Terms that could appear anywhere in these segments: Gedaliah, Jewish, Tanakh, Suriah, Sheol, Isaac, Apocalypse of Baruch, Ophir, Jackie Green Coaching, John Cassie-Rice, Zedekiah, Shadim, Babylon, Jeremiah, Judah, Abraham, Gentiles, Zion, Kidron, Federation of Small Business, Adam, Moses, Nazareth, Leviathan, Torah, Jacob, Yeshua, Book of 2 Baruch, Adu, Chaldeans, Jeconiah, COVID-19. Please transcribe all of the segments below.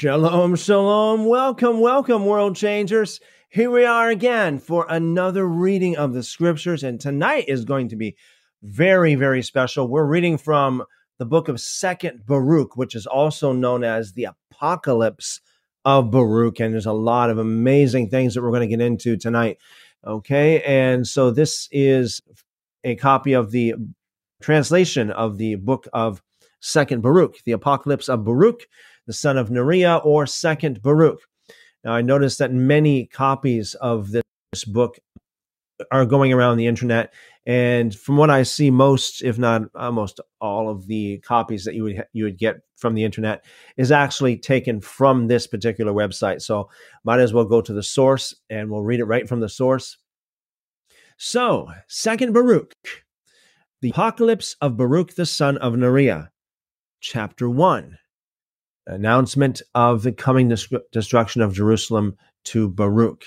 Shalom, shalom. Welcome, welcome, world changers. Here we are again for another reading of the scriptures. And tonight is going to be very, very special. We're reading from the book of 2 Baruch, which is also known as the Apocalypse of Baruch. And there's a lot of amazing things that we're going to get into tonight. Okay. And so this is a copy of the translation of the book of 2 Baruch, the Apocalypse of Baruch, the son of Neriah, or 2 Baruch. Now, I noticed that many copies of this book are going around the internet, and from what I see, most, if not almost all of the copies that you would get from the internet is actually taken from this particular website. So might as well go to the source, and we'll read it right from the source. So, 2 Baruch, the Apocalypse of Baruch, the son of Neriah, chapter 1. Announcement of the coming destruction of Jerusalem to Baruch.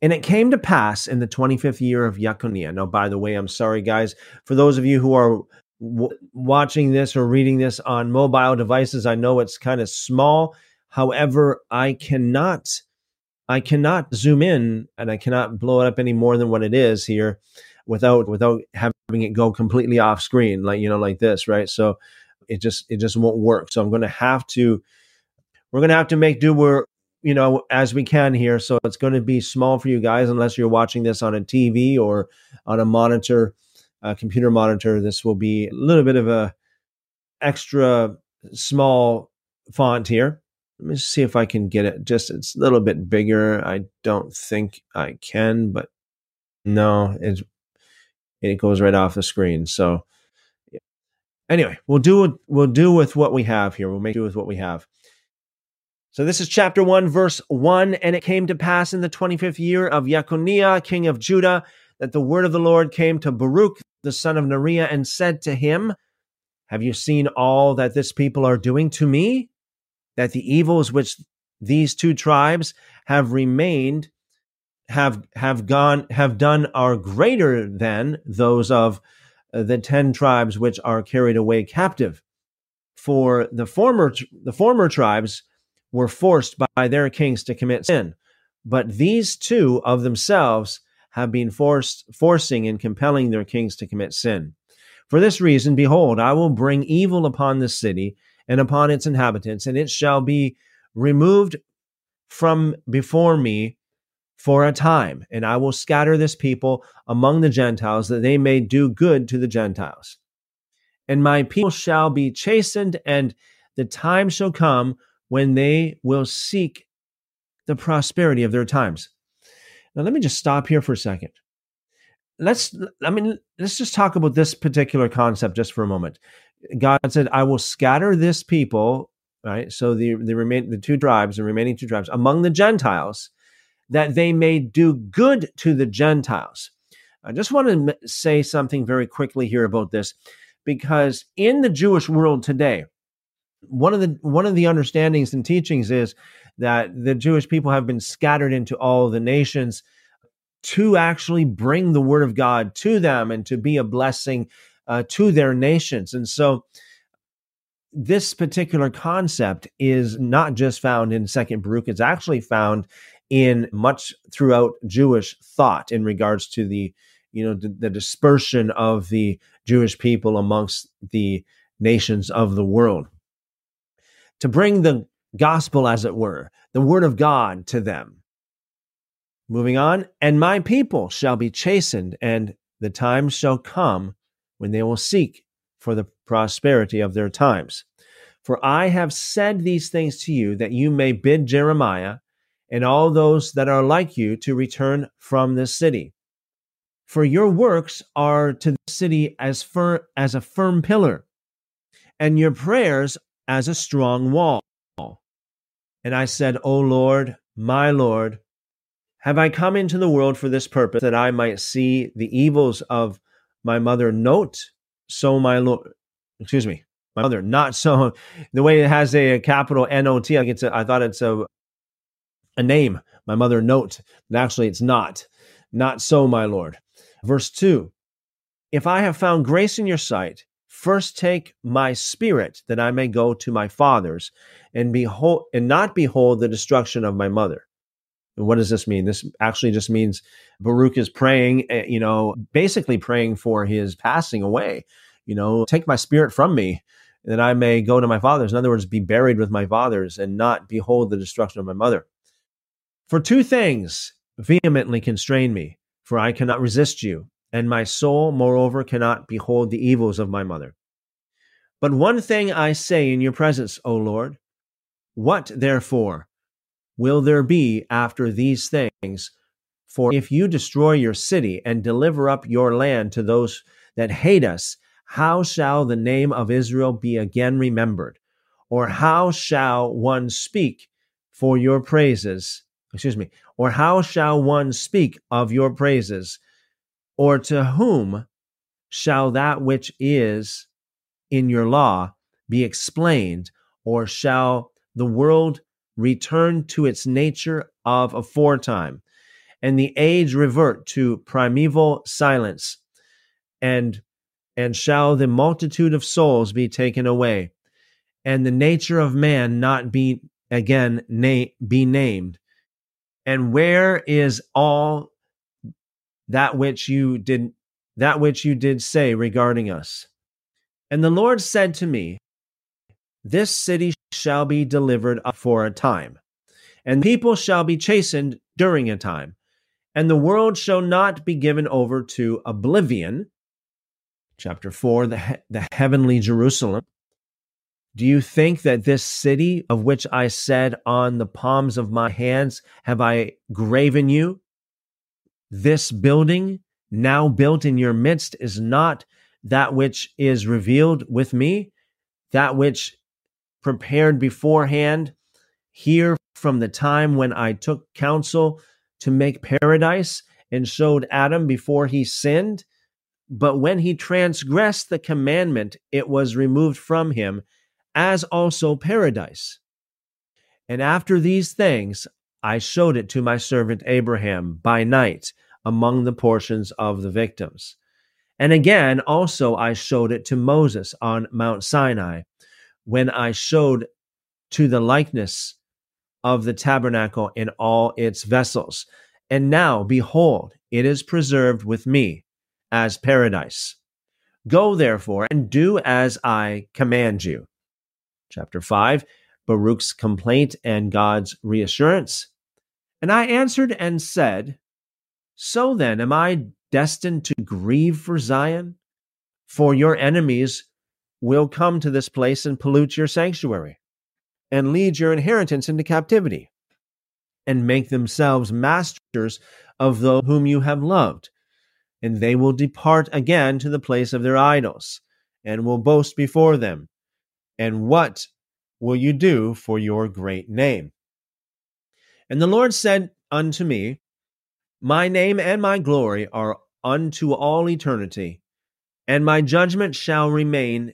And it came to pass in the 25th year of Jeconiah. Now, by the way, I'm sorry, guys. For those of you who are watching this or reading this on mobile devices, I know it's kind of small. However, I cannot zoom in, and I cannot blow it up any more than what it is here without having it go completely off screen, like, you know, like this, right? So it just won't work. So we're going to have to make do as we can here. So it's going to be small for you guys, unless you're watching this on a TV or on a monitor, a computer monitor. This will be a little bit of a extra small font here. Let me see if I can get it. Just, it's a little bit bigger. I don't think I can, but no, it goes right off the screen. So anyway, we'll do with what we have here. We'll make do with what we have. So this is chapter 1, verse 1. And it came to pass in the 25th year of Jeconiah, king of Judah, that the word of the Lord came to Baruch, the son of Neriah, and said to him, "Have you seen all that this people are doing to me? That the evils which these two tribes have remained, have done are greater than those of the 10 tribes which are carried away captive. For the former tribes were forced by their kings to commit sin, but these two of themselves have been forcing and compelling their kings to commit sin. For this reason, behold, I will bring evil upon this city and upon its inhabitants, and it shall be removed from before me for a time, and I will scatter this people among the Gentiles, that they may do good to the Gentiles. And my people shall be chastened, and the time shall come when they will seek the prosperity of their times." Now, let me just stop here for a second. Let's just talk about this particular concept just for a moment. God said, "I will scatter this people," right? So the remaining two tribes among the Gentiles, that they may do good to the Gentiles. I just want to say something very quickly here about this, because in the Jewish world today, one of the understandings and teachings is that the Jewish people have been scattered into all the nations to actually bring the word of God to them and to be a blessing to their nations. And so this particular concept is not just found in 2 Baruch, it's actually found in much throughout Jewish thought in regards to the dispersion of the Jewish people amongst the nations of the world. To bring the gospel, as it were, the word of God to them. Moving on, "And my people shall be chastened, and the time shall come when they will seek for the prosperity of their times. For I have said these things to you, that you may bid Jeremiah and all those that are like you to return from this city. For your works are to the city as a firm pillar, and your prayers as a strong wall. And I said, O Lord, my Lord, have I come into the world for this purpose, that I might see the evils of my mother, the way it has a capital N-O-T, I thought it's a name, my mother, note. And actually, it's not so, my Lord. Verse 2, if I have found grace in your sight, First take my spirit, that I may go to my father's, and behold, and not behold the destruction of my mother. And what does this mean? This actually just means Baruch is praying, you know, basically praying for his passing away. You know, take my spirit from me, that I may go to my father's. In other words, be buried with my fathers and not behold the destruction of my mother. For two things vehemently constrain me, for I cannot resist you, and my soul, moreover, cannot behold the evils of my mother. But one thing I say in your presence, O Lord, what therefore will there be after these things? For if you destroy your city and deliver up your land to those that hate us, how shall the name of Israel be again remembered? Or how shall one speak for your praises? Or how shall one speak of your praises? Or to whom shall that which is in your law be explained? Or shall the world return to its nature of aforetime, and the age revert to primeval silence? And shall the multitude of souls be taken away, and the nature of man not be again be named? And where is all that which you did say regarding us? And the Lord said to me, this city shall be delivered up for a time, and people shall be chastened during a time, and the world shall not be given over to oblivion. Chapter 4, the heavenly Jerusalem. Do you think that this city, of which I said, on the palms of my hands have I graven you? This building, now built in your midst, is not that which is revealed with me, that which prepared beforehand, here from the time when I took counsel to make paradise and showed Adam before he sinned. But when he transgressed the commandment, it was removed from him, as also paradise. And after these things, I showed it to my servant Abraham by night among the portions of the victims. And again, also I showed it to Moses on Mount Sinai, when I showed to the likeness of the tabernacle in all its vessels. And now, behold, it is preserved with me as paradise. Go therefore and do as I command you. Chapter 5, Baruch's complaint and God's reassurance. And I answered and said, so then am I destined to grieve for Zion? For your enemies will come to this place and pollute your sanctuary, and lead your inheritance into captivity, and make themselves masters of those whom you have loved. And they will depart again to the place of their idols, and will boast before them. And what will you do for your great name? And the Lord said unto me, my name and my glory are unto all eternity, and my judgment shall maintain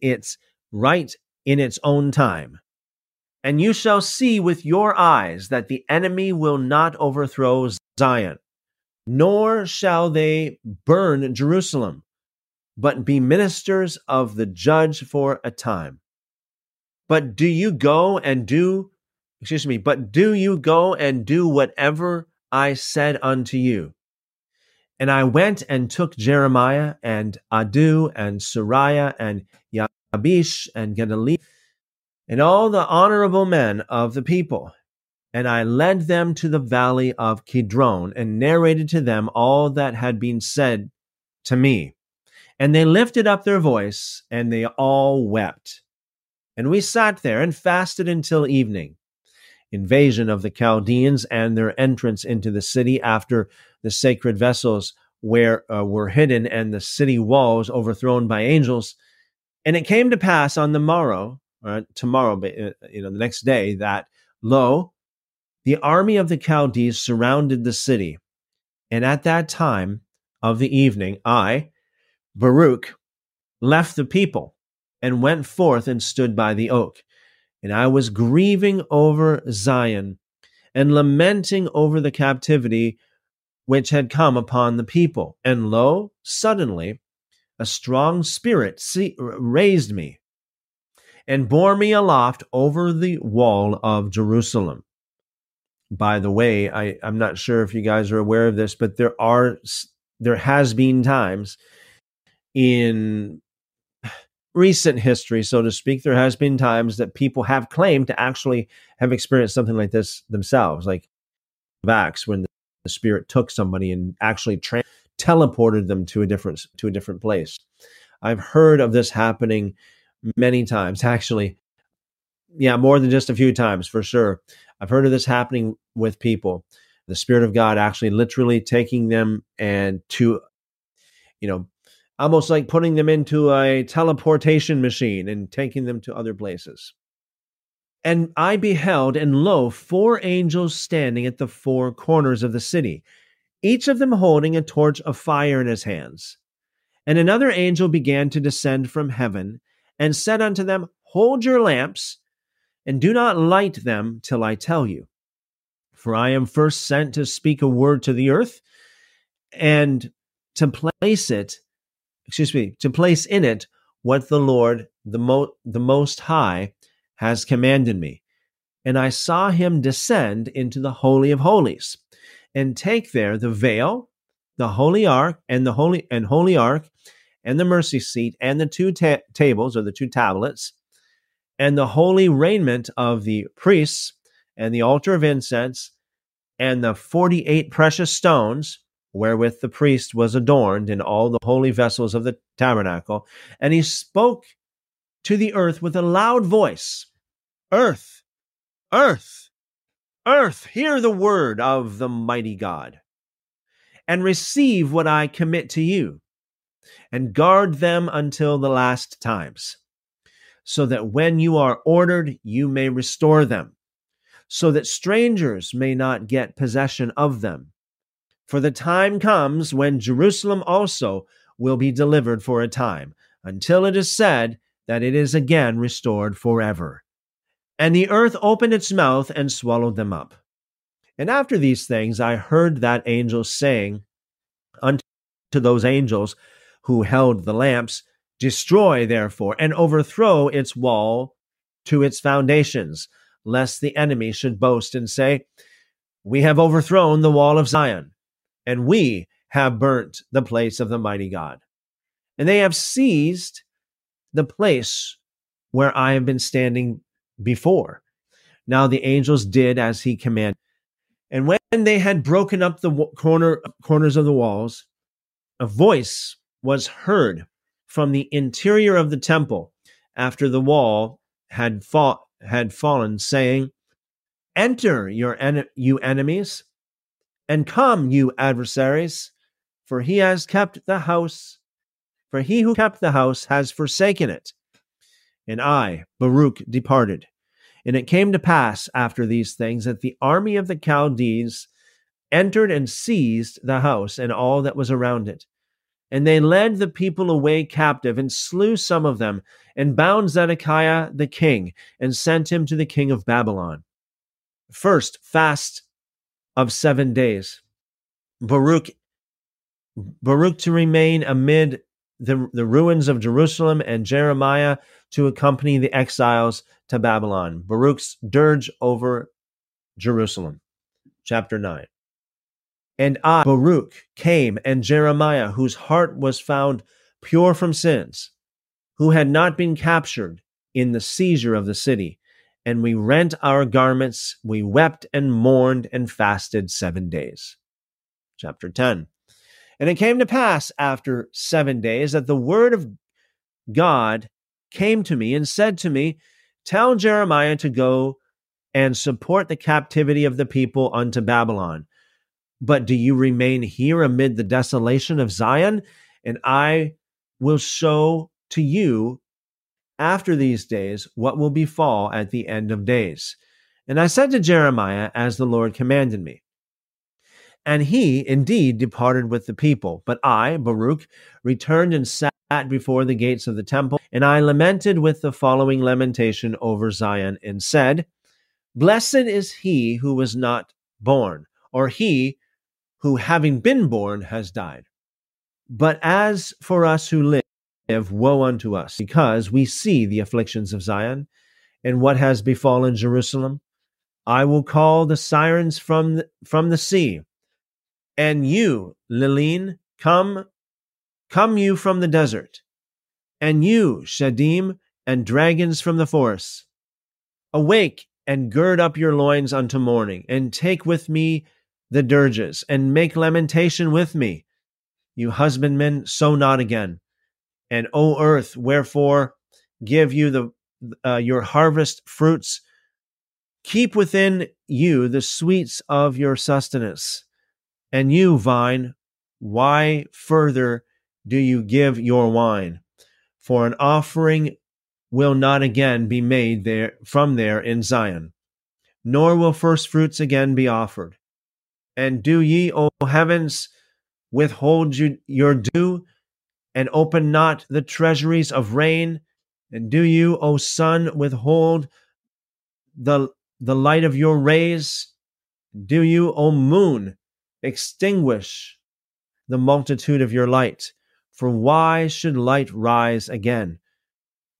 its right in its own time. And you shall see with your eyes that the enemy will not overthrow Zion, nor shall they burn Jerusalem, but be ministers of the judge for a time. But do you go and do whatever I said unto you? And I went and took Jeremiah and Adu and Suriah and Yabish and Gedaliah and all the honorable men of the people, and I led them to the valley of Kidron, and narrated to them all that had been said to me. And they lifted up their voice, and they all wept. And we sat there and fasted until evening. Invasion of the Chaldeans and their entrance into the city after the sacred vessels were hidden, and the city walls overthrown by angels. And it came to pass on the morrow, the next day, that, lo, the army of the Chaldees surrounded the city. And at that time of the evening, I, Baruch, left the people and went forth and stood by the oak. And I was grieving over Zion and lamenting over the captivity which had come upon the people. And lo, suddenly a strong spirit raised me and bore me aloft over the wall of Jerusalem. By the way, I'm not sure if you guys are aware of this, but there has been times in recent history, so to speak, there has been times that people have claimed to actually have experienced something like this themselves, like Acts, when the spirit took somebody and actually teleported them to a different place. I've heard of this happening many times, actually. Yeah, more than just a few times, for sure. I've heard of this happening with people. The Spirit of God actually literally taking them and to, almost like putting them into a teleportation machine and taking them to other places. And I beheld, and lo, 4 angels standing at the 4 corners of the city, each of them holding a torch of fire in his hands. And another angel began to descend from heaven and said unto them, Hold your lamps, and do not light them till I tell you. For I am first sent to speak a word to the earth, and to place in it what the Lord, the Most High, has commanded me. And I saw him descend into the Holy of Holies, and take there the veil, the holy ark, and the holy ark, and the mercy seat, and the 2 tables, or the 2 tablets, and the holy raiment of the priests, and the altar of incense, and the 48 precious stones, wherewith the priest was adorned in all the holy vessels of the tabernacle. And he spoke to the earth with a loud voice, Earth, earth, earth, hear the word of the mighty God, and receive what I commit to you, and guard them until the last times, so that when you are ordered, you may restore them, so that strangers may not get possession of them. For the time comes when Jerusalem also will be delivered for a time, until it is said that it is again restored forever. And the earth opened its mouth and swallowed them up. And after these things, I heard that angel saying unto those angels who held the lamps, Destroy, therefore, and overthrow its wall to its foundations, lest the enemy should boast and say, We have overthrown the wall of Zion, and we have burnt the place of the mighty God. And they have seized the place where I have been standing before. Now the angels did as he commanded. And when they had broken up the corners of the walls, a voice was heard from the interior of the temple after the wall had fallen, saying, Enter, you enemies, and come, you adversaries, for he who kept the house has forsaken it. And I, Baruch, departed. And it came to pass after these things that the army of the Chaldeans entered and seized the house and all that was around it. And they led the people away captive and slew some of them and bound Zedekiah the king and sent him to the king of Babylon. First fast of 7 days. Baruch to remain amid the ruins of Jerusalem, and Jeremiah to accompany the exiles to Babylon. Baruch's dirge over Jerusalem. Chapter 9. And I, Baruch, came, and Jeremiah, whose heart was found pure from sins, who had not been captured in the seizure of the city. And we rent our garments, we wept and mourned and fasted 7 days. Chapter 10. And it came to pass after 7 days that the word of God came to me and said to me, Tell Jeremiah to go and support the captivity of the people unto Babylon. But do you remain here amid the desolation of Zion? And I will show to you after these days what will befall at the end of days. And I said to Jeremiah, as the Lord commanded me. And he indeed departed with the people. But I, Baruch, returned and sat before the gates of the temple, and I lamented with the following lamentation over Zion, and said, Blessed is he who was not born, or he who, having been born, has died. But as for us who live, woe unto us, because we see the afflictions of Zion, and what has befallen Jerusalem. I will call the sirens from the sea, and you, Lilin, come you from the desert, and you, Shadim, and dragons from the forests. Awake, and gird up your loins unto morning, and take with me the dirges, and make lamentation with me. You husbandmen, sow not again. And, O earth, wherefore give you your harvest fruits? Keep within you the sweets of your sustenance. And you, vine, why further do you give your wine? For an offering will not again be made there from there in Zion, nor will first fruits again be offered. And do ye, O heavens, withhold your dew, and open not the treasuries of rain? And do you, O sun, withhold the light of your rays? Do you, O moon, extinguish the multitude of your light? For why should light rise again,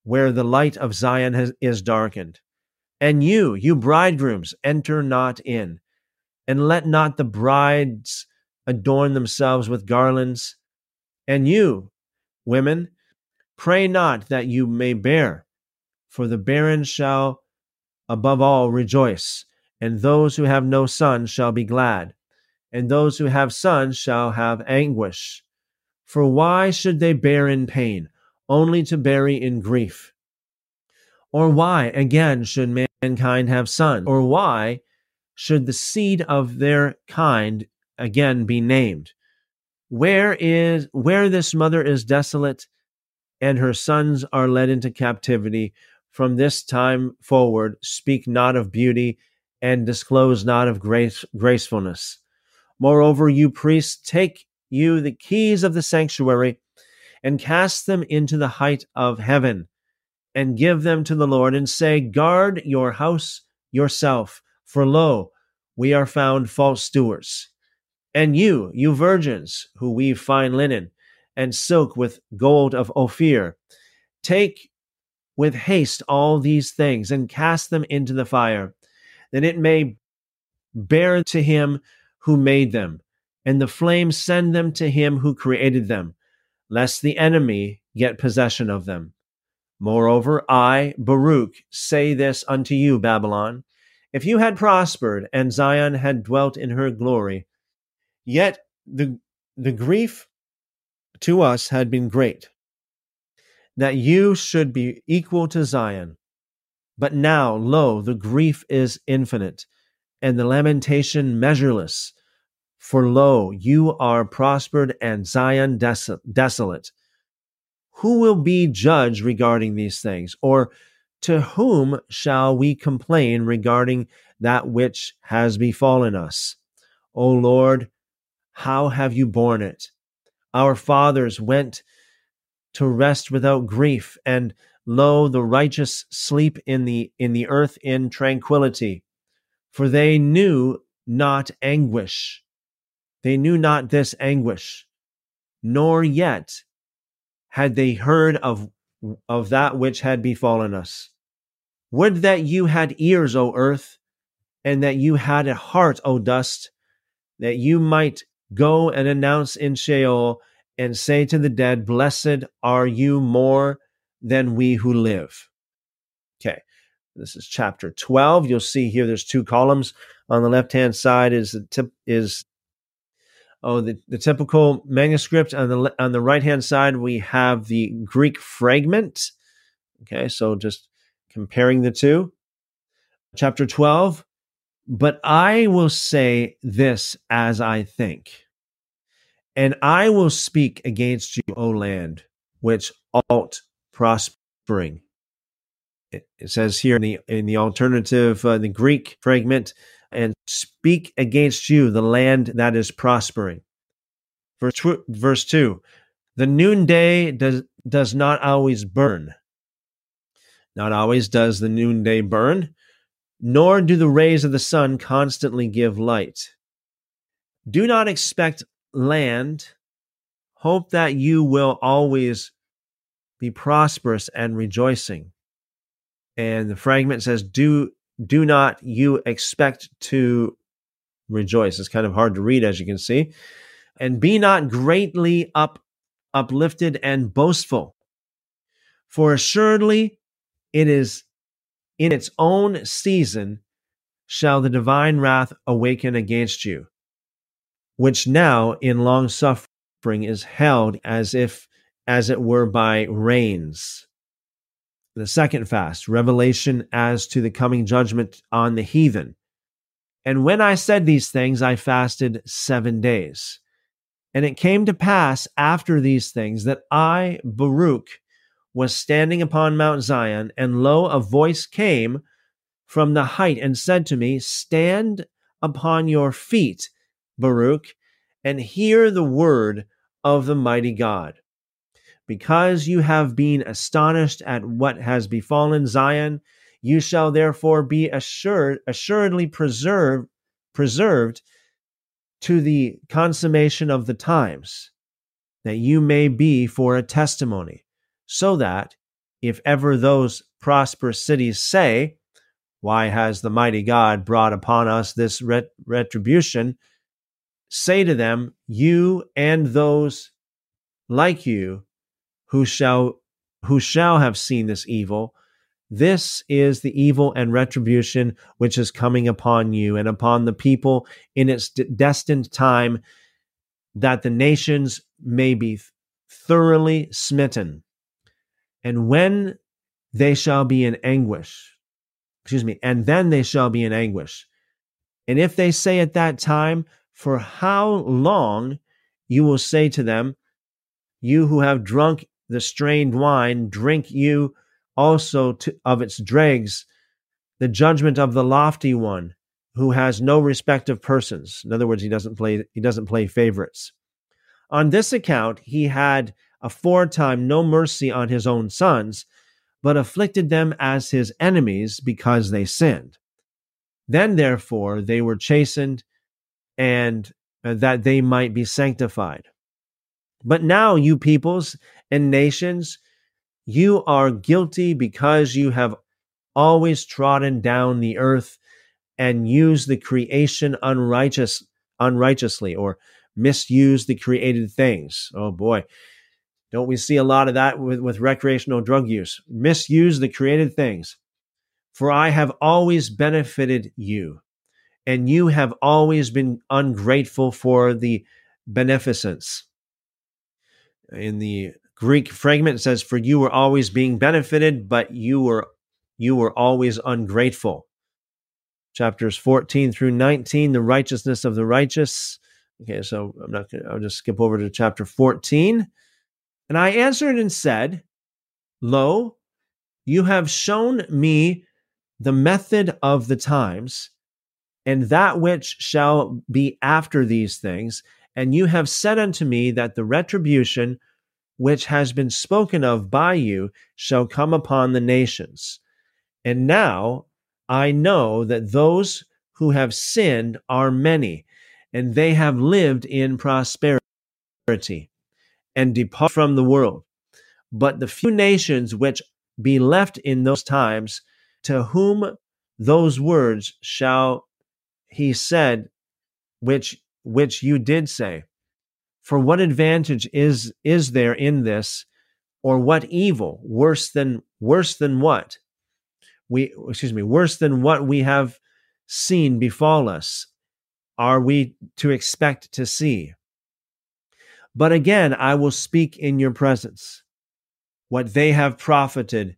where the light of Zion is darkened? And you bridegrooms, enter not in, and let not the brides adorn themselves with garlands. And you, women, pray not that you may bear, for the barren shall above all rejoice, and those who have no son shall be glad, and those who have sons shall have anguish. For why should they bear in pain, only to bury in grief? Or why, again, should mankind have sons? Or why should the seed of their kind again be named? Where this mother is desolate, and her sons are led into captivity, from this time forward speak not of beauty, and disclose not of gracefulness. Moreover, you priests, take you the keys of the sanctuary, and cast them into the height of heaven, and give them to the Lord, and say, guard your house yourself, for lo, we are found false stewards. And you virgins, who weave fine linen, and silk with gold of Ophir, take with haste all these things, and cast them into the fire, that it may bear to him who made them, and the flame send them to him who created them, lest the enemy get possession of them. Moreover, I, Baruch, say this unto you, Babylon, if you had prospered, and Zion had dwelt in her glory, yet the grief to us had been great, that you should be equal to Zion. But now, lo, the grief is infinite, and the lamentation measureless. For lo, you are prospered, and Zion desolate. Who will be judge regarding these things? Or to whom shall we complain regarding that which has befallen us? O Lord, how have you borne it? Our fathers went to rest without grief, and lo, the righteous sleep in the earth in tranquility, for they knew not anguish. They knew not this anguish, nor yet had they heard of that which had befallen us. Would that you had ears, O earth, and that you had a heart, O dust, that you might go and announce in Sheol, and say to the dead, blessed are you more than we who live. Okay, this is chapter 12. You'll see here there's two columns. On the left-hand side is the typical manuscript. On the right-hand side, we have the Greek fragment. Okay, so just comparing the two. Chapter 12, but I will say this as I think, and I will speak against you, O land, which alt prospering. It says here in the alternative, the Greek fragment, and speak against you, the land that is prospering. Verse 2, the noonday does not always burn. Not always does the noonday burn, nor do the rays of the sun constantly give light. Do not expect land. Hope that you will always be prosperous and rejoicing. And the fragment says, do not you expect to rejoice. It's kind of hard to read, as you can see. And be not greatly uplifted and boastful. For assuredly it is in its own season shall the divine wrath awaken against you, which now in long suffering is held as it were by reins. The second fast, revelation as to the coming judgment on the heathen. And when I said these things, I fasted 7 days. And it came to pass after these things that I, Baruch, was standing upon Mount Zion, and lo, a voice came from the height and said to me, stand upon your feet, Baruch, and hear the word of the mighty God. Because you have been astonished at what has befallen Zion, you shall therefore be assuredly preserved to the consummation of the times, that you may be for a testimony, so that if ever those prosperous cities say, why has the mighty God brought upon us this retribution? Say to them, you and those like you who shall have seen this evil, this is the evil and retribution which is coming upon you and upon the people in its destined time, that the nations may be thoroughly smitten. And when they shall be in anguish, and then they shall be in anguish. And if they say at that time, for how long, you will say to them, you who have drunk the strained wine, drink you also of its dregs, the judgment of the lofty one, who has no respect of persons. In other words, he doesn't play favorites. On this account, he had aforetime no mercy on his own sons, but afflicted them as his enemies because they sinned. Then, therefore, they were chastened, and that they might be sanctified. But now, you peoples and nations, you are guilty because you have always trodden down the earth and used the creation unrighteously, or misused the created things. Oh boy, don't we see a lot of that with recreational drug use? Misuse the created things. For I have always benefited you, and you have always been ungrateful for the beneficence. In the Greek fragment says, for you were always being benefited, but you were always ungrateful. Chapters 14 through 19, the righteousness of the righteous. Okay, so I'll just skip over to chapter 14. And I answered and said, lo, you have shown me the method of the times, and that which shall be after these things. And you have said unto me that the retribution which has been spoken of by you shall come upon the nations. And now I know that those who have sinned are many, and they have lived in prosperity, and depart from the world. But the few nations which be left in those times, to whom those words shall he said, which you did say, for what advantage is there in this, or what evil worse than what we have seen befall us? Are we to expect to see? But again, I will speak in your presence what they have profited,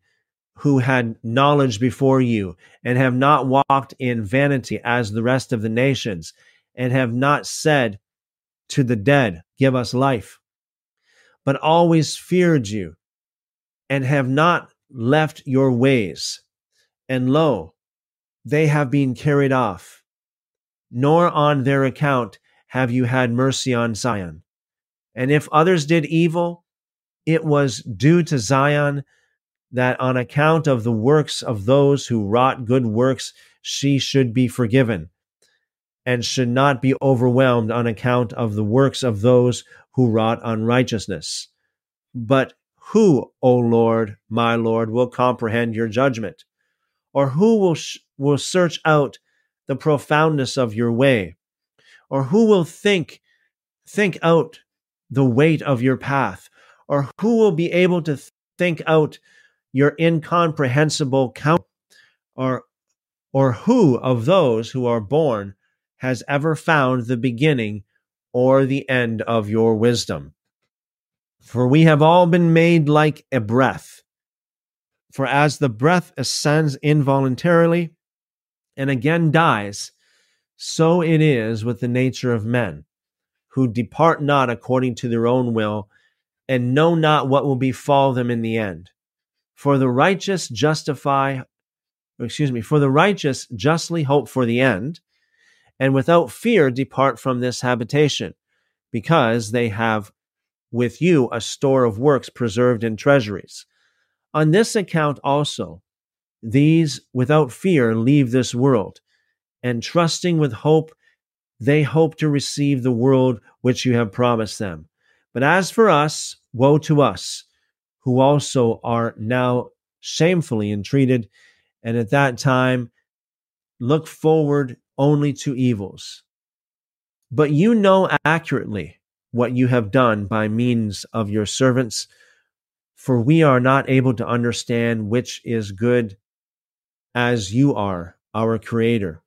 who had knowledge before you, and have not walked in vanity as the rest of the nations, and have not said to the dead, give us life, but always feared you, and have not left your ways. And lo, they have been carried off, nor on their account have you had mercy on Zion. And if others did evil, it was due to Zion, that on account of the works of those who wrought good works, she should be forgiven. and should not be overwhelmed on account of the works of those who wrought unrighteousness. But who, O Lord, my Lord, will comprehend your judgment? Or who will search out the profoundness of your way? Or who will think out the weight of your path? Or who will be able to think out your incomprehensible count? Or who of those who are born has ever found the beginning or the end of your wisdom? For we have all been made like a breath. For as the breath ascends involuntarily and again dies, so it is with the nature of men, who depart not according to their own will, and know not what will befall them in the end. For the righteous justly hope for the end, and without fear depart from this habitation, because they have with you a store of works preserved in treasuries. On this account also, these without fear leave this world, and trusting with hope, they hope to receive the world which you have promised them. But as for us, woe to us, who also are now shamefully entreated, and at that time look forward only to evils. But you know accurately what you have done by means of your servants, for we are not able to understand which is good, as you are, our Creator.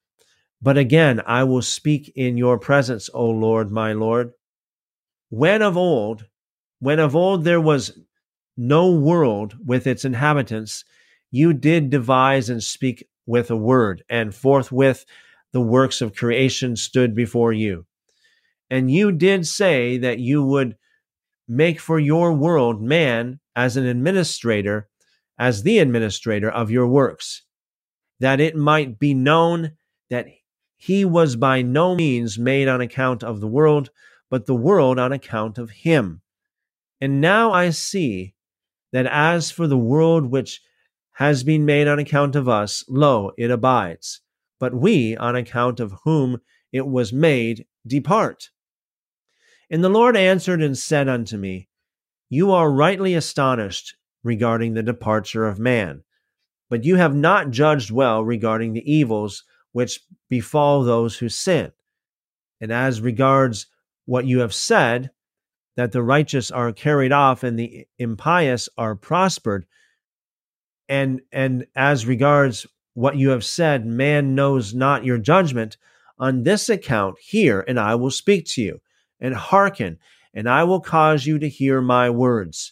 But again, I will speak in your presence, O Lord, my Lord. When of old there was no world with its inhabitants, you did devise and speak with a word, and forthwith the works of creation stood before you. And you did say that you would make for your world man as the administrator of your works, that it might be known that he was by no means made on account of the world, but the world on account of him. And now I see that as for the world which has been made on account of us, lo, it abides. But we, on account of whom it was made, depart. And the Lord answered and said unto me, You are rightly astonished regarding the departure of man, but you have not judged well regarding the evils which befall those who sin. And as regards what you have said, that the righteous are carried off and the impious are prospered, and as regards what you have said, man knows not your judgment, on this account hear, and I will speak to you, and hearken, and I will cause you to hear my words.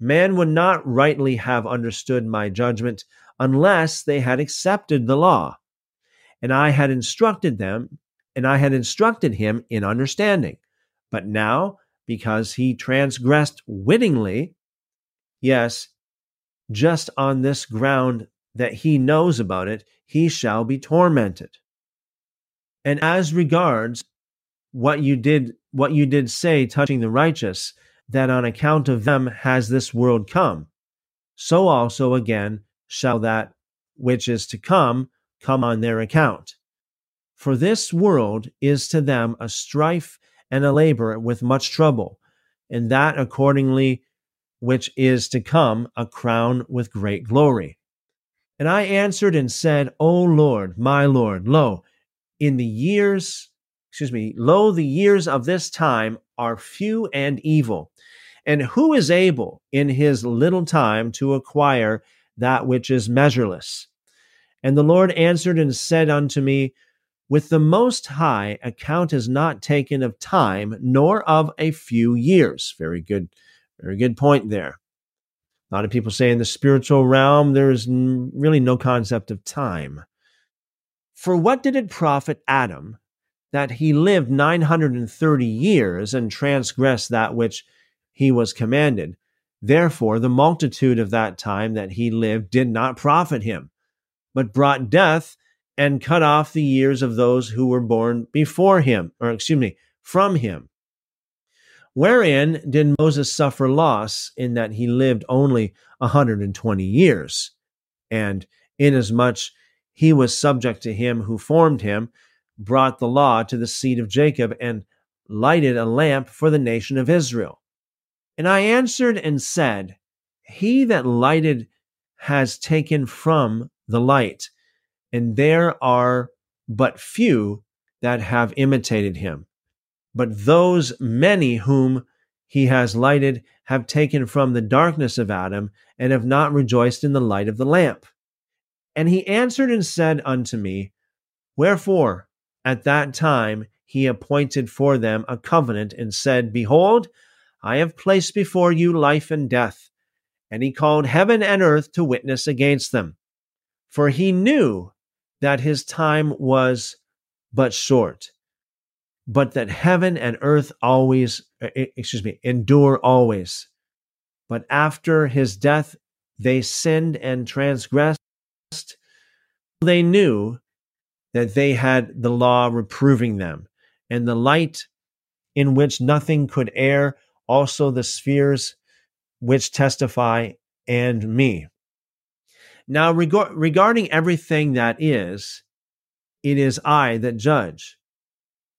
Man would not rightly have understood my judgment unless they had accepted the law, and I had instructed them, and I had instructed him in understanding. But now, because he transgressed wittingly, yes, just on this ground that he knows about it, he shall be tormented. And as regards what you did say touching the righteous, that on account of them has this world come, so also again shall that which is to come on their account. For this world is to them a strife and a labor with much trouble, and that accordingly which is to come a crown with great glory. And I answered and said, O Lord, my Lord, lo, the years of this time are few and evil, and who is able in his little time to acquire that which is measureless? And the Lord answered and said unto me, With the Most High account is not taken of time, nor of a few years. Very good point there. A lot of people say in the spiritual realm, there is really no concept of time. For what did it profit Adam that he lived 930 years and transgressed that which he was commanded? Therefore, the multitude of that time that he lived did not profit him, but brought death and cut off the years of those who were born from him. Wherein did Moses suffer loss in that he lived only 120 years? And inasmuch he was subject to him who formed him, brought the law to the seed of Jacob and lighted a lamp for the nation of Israel. And I answered and said, He that lighted has taken from the light, and there are but few that have imitated him. But those many whom he has lighted have taken from the darkness of Adam, and have not rejoiced in the light of the lamp. And he answered and said unto me, Wherefore at that time he appointed for them a covenant, and said, Behold, I have placed before you life and death. And he called heaven and earth to witness against them. For he knew that his time was but short, but that heaven and earth endure always. But after his death they sinned and transgressed. They knew that they had the law reproving them, and the light in which nothing could err, also the spheres which testify, and me. Now regarding everything that is, it is I that judge.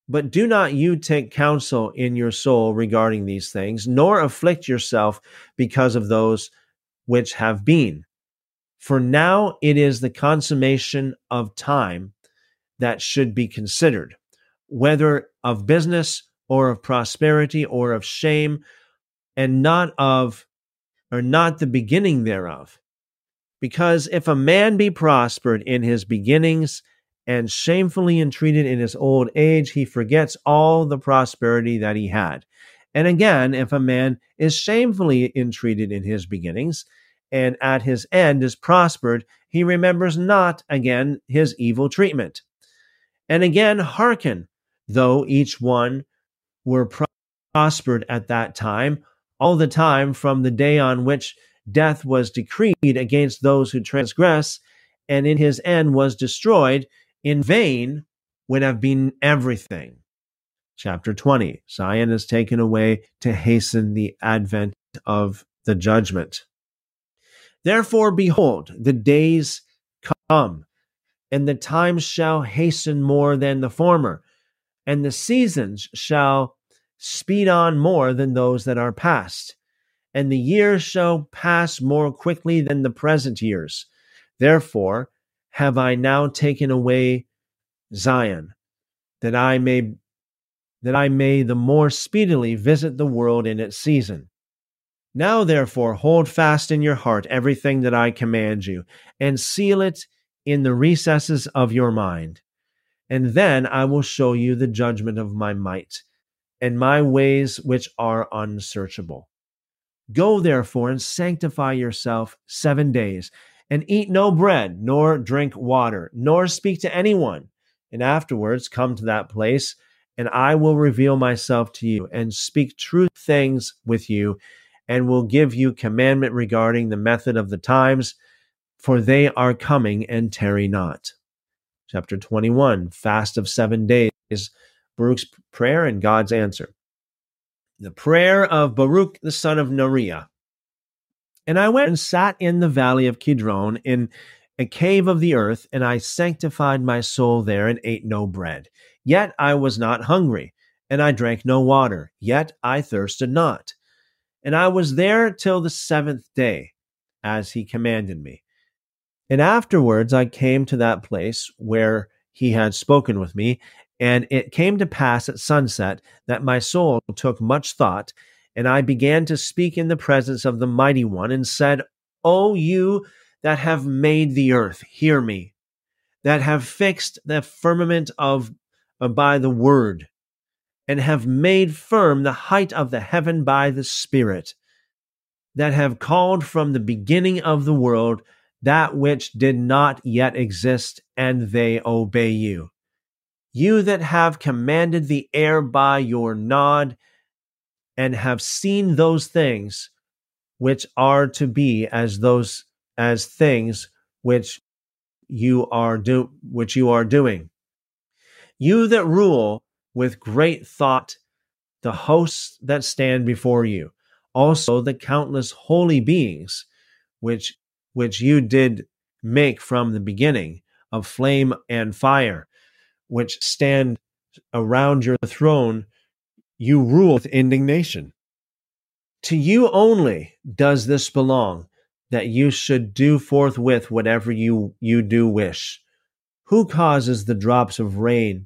But do not you take counsel in your soul regarding these things, nor afflict yourself because of those which have been. For now it is the consummation of time that should be considered, whether of business or of prosperity or of shame, and not the beginning thereof. Because if a man be prospered in his beginnings, and shamefully entreated in his old age, he forgets all the prosperity that he had. And again, if a man is shamefully entreated in his beginnings, and at his end is prospered, he remembers not again his evil treatment. And again, hearken, though each one were prospered at that time, all the time from the day on which death was decreed against those who transgress, and in his end was destroyed, in vain would have been everything. Chapter 20, Zion is taken away to hasten the advent of the judgment. Therefore, behold, the days come, and the time shall hasten more than the former, and the seasons shall speed on more than those that are past, and the years shall pass more quickly than the present years. Therefore, have I now taken away Zion, that I may the more speedily visit the world in its season. Now therefore hold fast in your heart everything that I command you, and seal it in the recesses of your mind. And then I will show you the judgment of my might, and my ways which are unsearchable. Go therefore and sanctify yourself 7 days, and eat no bread, nor drink water, nor speak to anyone. And afterwards come to that place, and I will reveal myself to you, and speak true things with you, and will give you commandment regarding the method of the times, for they are coming and tarry not. Chapter 21, Fast of 7 days, Baruch's prayer and God's answer. The prayer of Baruch the son of Neriah. And I went and sat in the valley of Kidron in a cave of the earth, and I sanctified my soul there and ate no bread. Yet I was not hungry, and I drank no water. Yet I thirsted not. And I was there till the 7th day, as he commanded me. And afterwards I came to that place where he had spoken with me, and it came to pass at sunset that my soul took much thought, and I began to speak in the presence of the Mighty One, and said, O you that have made the earth, hear me, that have fixed the firmament by the word, and have made firm the height of the heaven by the Spirit, that have called from the beginning of the world that which did not yet exist, and they obey you. You that have commanded the air by your nod, and have seen those things which are to be as things which you are doing. You that rule with great thought the hosts that stand before you, also the countless holy beings which you did make from the beginning, of flame and fire, which stand around your throne, you rule with indignation. To you only does this belong, that you should do forthwith whatever you do wish. Who causes the drops of rain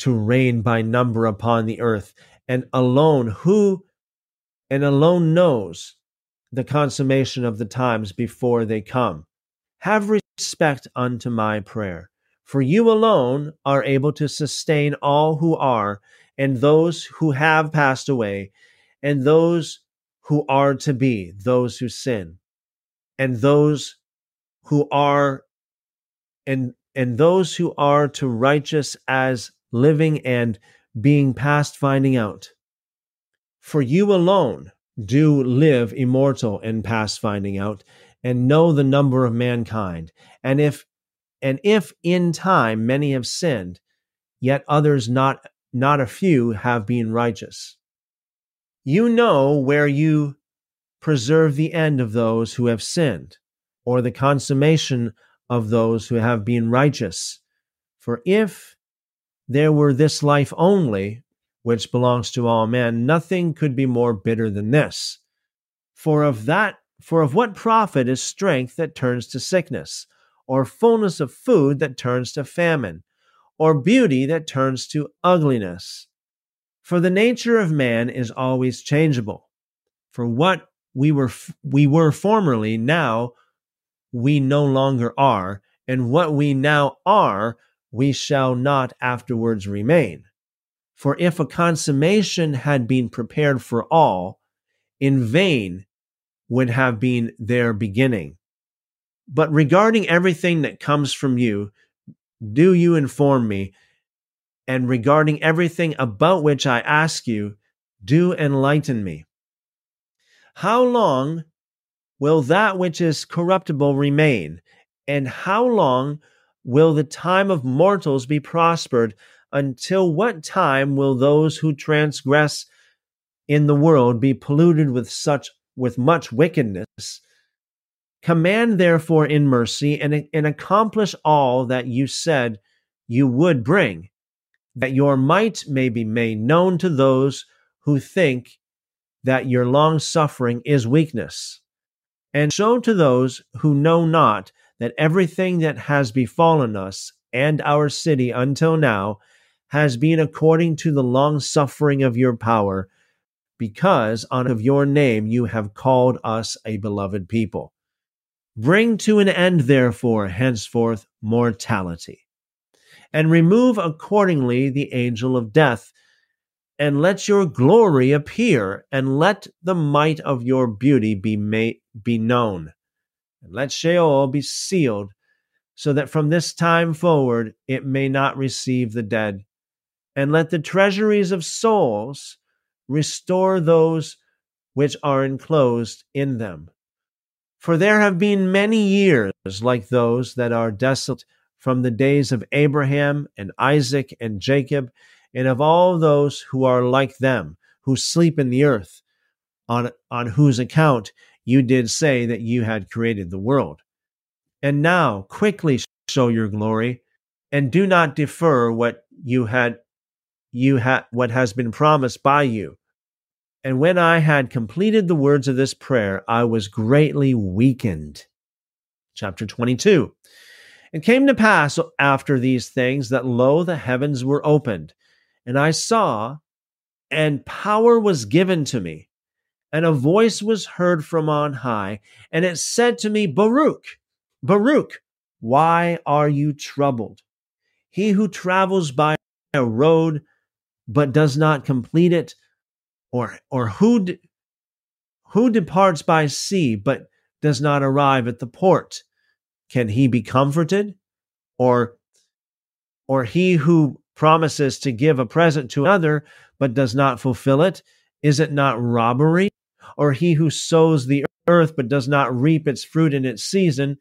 to rain by number upon the earth, and alone knows the consummation of the times before they come? Have respect unto my prayer, for you alone are able to sustain all who are, and those who have passed away, and those who are to be, those who sin, and those who are and those who are to righteous as living and being past finding out. For you alone do live immortal and past finding out, and know the number of mankind. And if in time many have sinned, yet others not a few have been righteous. You know where you preserve the end of those who have sinned, or the consummation of those who have been righteous. For if there were this life only, which belongs to all men, nothing could be more bitter than this. For of what profit is strength that turns to sickness, or fullness of food that turns to famine, or beauty that turns to ugliness? For the nature of man is always changeable. For what we were formerly, now we no longer are, and what we now are, we shall not afterwards remain. For if a consummation had been prepared for all, in vain would have been their beginning. But regarding everything that comes from you, do you inform me, and regarding everything about which I ask you, do enlighten me. How long will that which is corruptible remain? And how long will the time of mortals be prospered? Until what time will those who transgress in the world be polluted with much wickedness? Command therefore in mercy, and accomplish all that you said you would bring, that your might may be made known to those who think that your long-suffering is weakness, and show to those who know not that everything that has befallen us and our city until now has been according to the long-suffering of your power, because out of your name you have called us a beloved people. Bring to an end, therefore, henceforth mortality, and remove accordingly the angel of death, and let your glory appear, and let the might of your beauty be known. And let Sheol be sealed, so that from this time forward it may not receive the dead. And let the treasuries of souls restore those which are enclosed in them. For there have been many years like those that are desolate, from the days of Abraham and Isaac and Jacob, and of all those who are like them, who sleep in the earth, on whose account you did say that you had created the world. And now quickly show your glory, and do not defer what what has been promised by you. And when I had completed the words of this prayer, I was greatly weakened. Chapter 22. It came to pass after these things that, lo, the heavens were opened, and I saw, and power was given to me, and a voice was heard from on high, and it said to me, Baruch, Baruch, why are you troubled? He who travels by a road but does not complete it, or who departs by sea but does not arrive at the port, can he be comforted? Or he who promises to give a present to another but does not fulfill it, is it not robbery? Or he who sows the earth but does not reap its fruit in its season,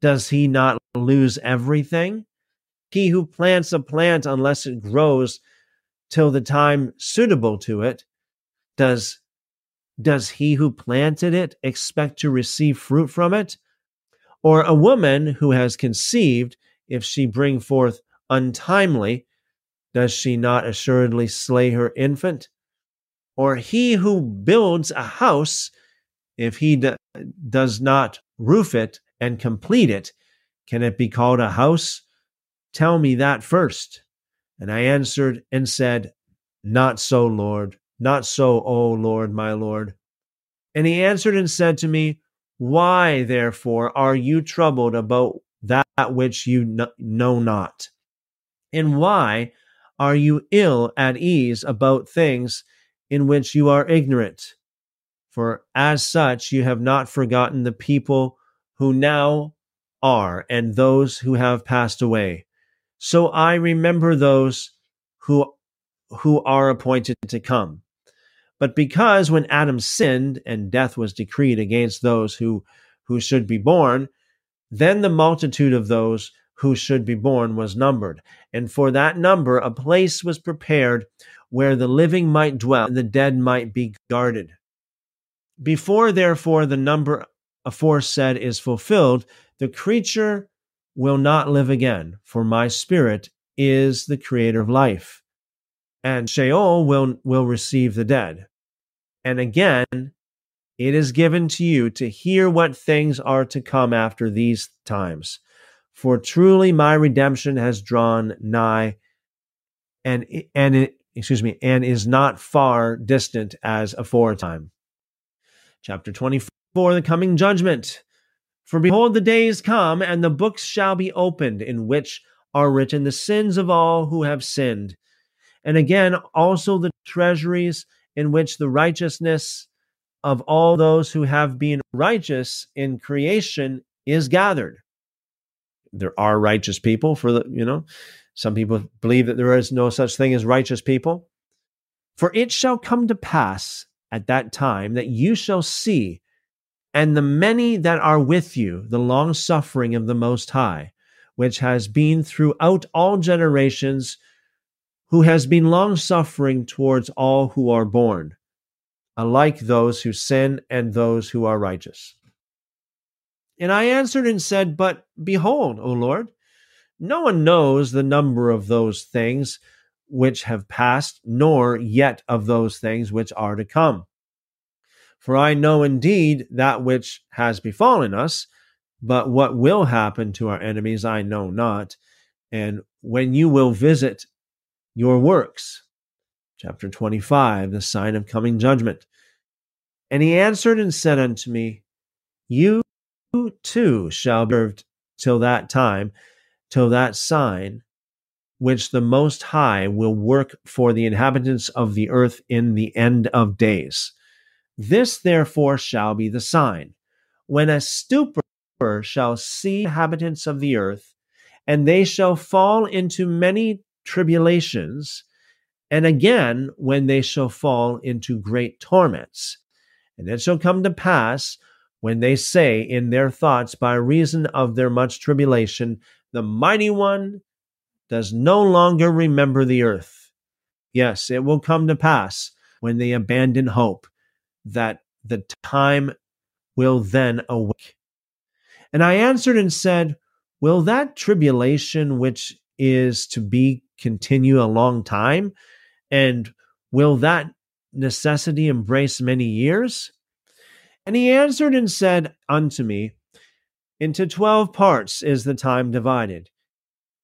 does he not lose everything? He who plants a plant unless it grows till the time suitable to it, does he who planted it expect to receive fruit from it? Or a woman who has conceived, if she bring forth untimely, does she not assuredly slay her infant? Or he who builds a house, if he does not roof it and complete it, can it be called a house? Tell me that first. And I answered and said, Not so, Lord. Not so, O Lord, my Lord. And he answered and said to me, Why, therefore, are you troubled about that which you know not? And why are you ill at ease about things in which you are ignorant? For as such, you have not forgotten the people who now are and those who have passed away. So I remember those who are appointed to come. But because when Adam sinned and death was decreed against those who should be born, then the multitude of those who should be born was numbered. And for that number, a place was prepared where the living might dwell and the dead might be guarded. Before, therefore, the number aforesaid is fulfilled, the creature will not live again, for my spirit is the creator of life. And Sheol will receive the dead. And again, it is given to you to hear what things are to come after these times. For truly my redemption has drawn nigh, and is not far distant as aforetime. Chapter 24, the coming judgment. For behold, the days come, and the books shall be opened, in which are written the sins of all who have sinned, and again also the treasuries in which the righteousness of all those who have been righteous in creation is gathered. There are righteous people some people believe that there is no such thing as righteous people. For it shall come to pass at that time that you shall see, and the many that are with you, the long suffering of the Most High, which has been throughout all generations, who has been long suffering towards all who are born, alike those who sin and those who are righteous. And I answered and said, But behold, O Lord, no one knows the number of those things which have passed, nor yet of those things which are to come. For I know indeed that which has befallen us, but what will happen to our enemies I know not, and when you will visit your works. Chapter 25, the sign of coming judgment. And he answered and said unto me, You too shall be served till that time, till that sign which the Most High will work for the inhabitants of the earth in the end of days. This therefore shall be the sign, when a stupor shall see the inhabitants of the earth, and they shall fall into many tribulations, and again when they shall fall into great torments. And it shall come to pass, when they say in their thoughts, by reason of their much tribulation, the Mighty One does no longer remember the earth. Yes, it will come to pass, when they abandon hope, that the time will then awake. And I answered and said, Will that tribulation which is to be continue a long time? And will that necessity embrace many years? And he answered and said unto me, Into 12 parts is the time divided,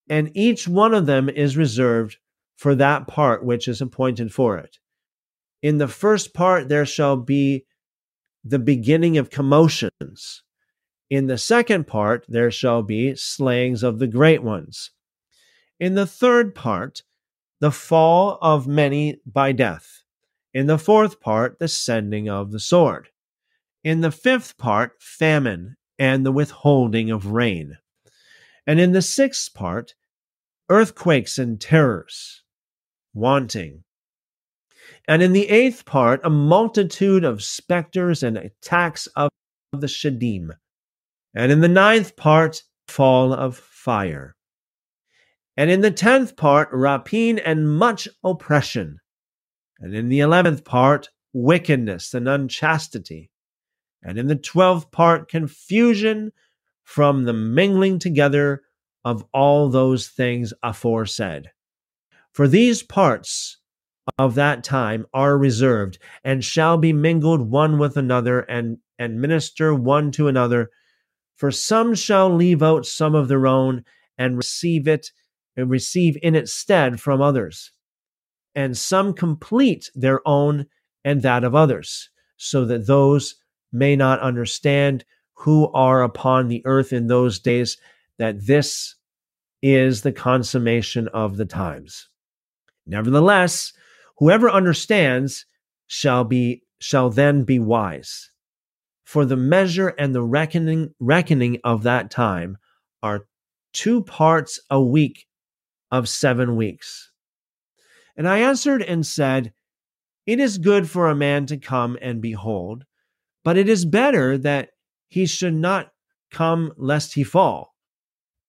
and each one of them is reserved for that part which is appointed for it. In the first part there shall be the beginning of commotions. In the second part there shall be slayings of the great ones. In the third part, the fall of many by death. In the fourth part, the sending of the sword. In the fifth part, famine and the withholding of rain. And in the sixth part, earthquakes and terrors, wanting. And in the eighth part, a multitude of specters and attacks of the Shadim. And in the ninth part, fall of fire. And in the 10th part, rapine and much oppression. And in the 11th part, wickedness and unchastity. And in the 12th part, confusion from the mingling together of all those things aforesaid. For these parts of that time are reserved, and shall be mingled one with another, and minister one to another. For some shall leave out some of their own, and receive in its stead from others. And some complete their own and that of others, so that those may not understand who are upon the earth in those days, that this is the consummation of the times. Nevertheless, whoever understands shall then be wise. For the measure and the reckoning of that time are 2 parts a week of 7 weeks. And I answered and said, It is good for a man to come and behold, but it is better that he should not come lest he fall.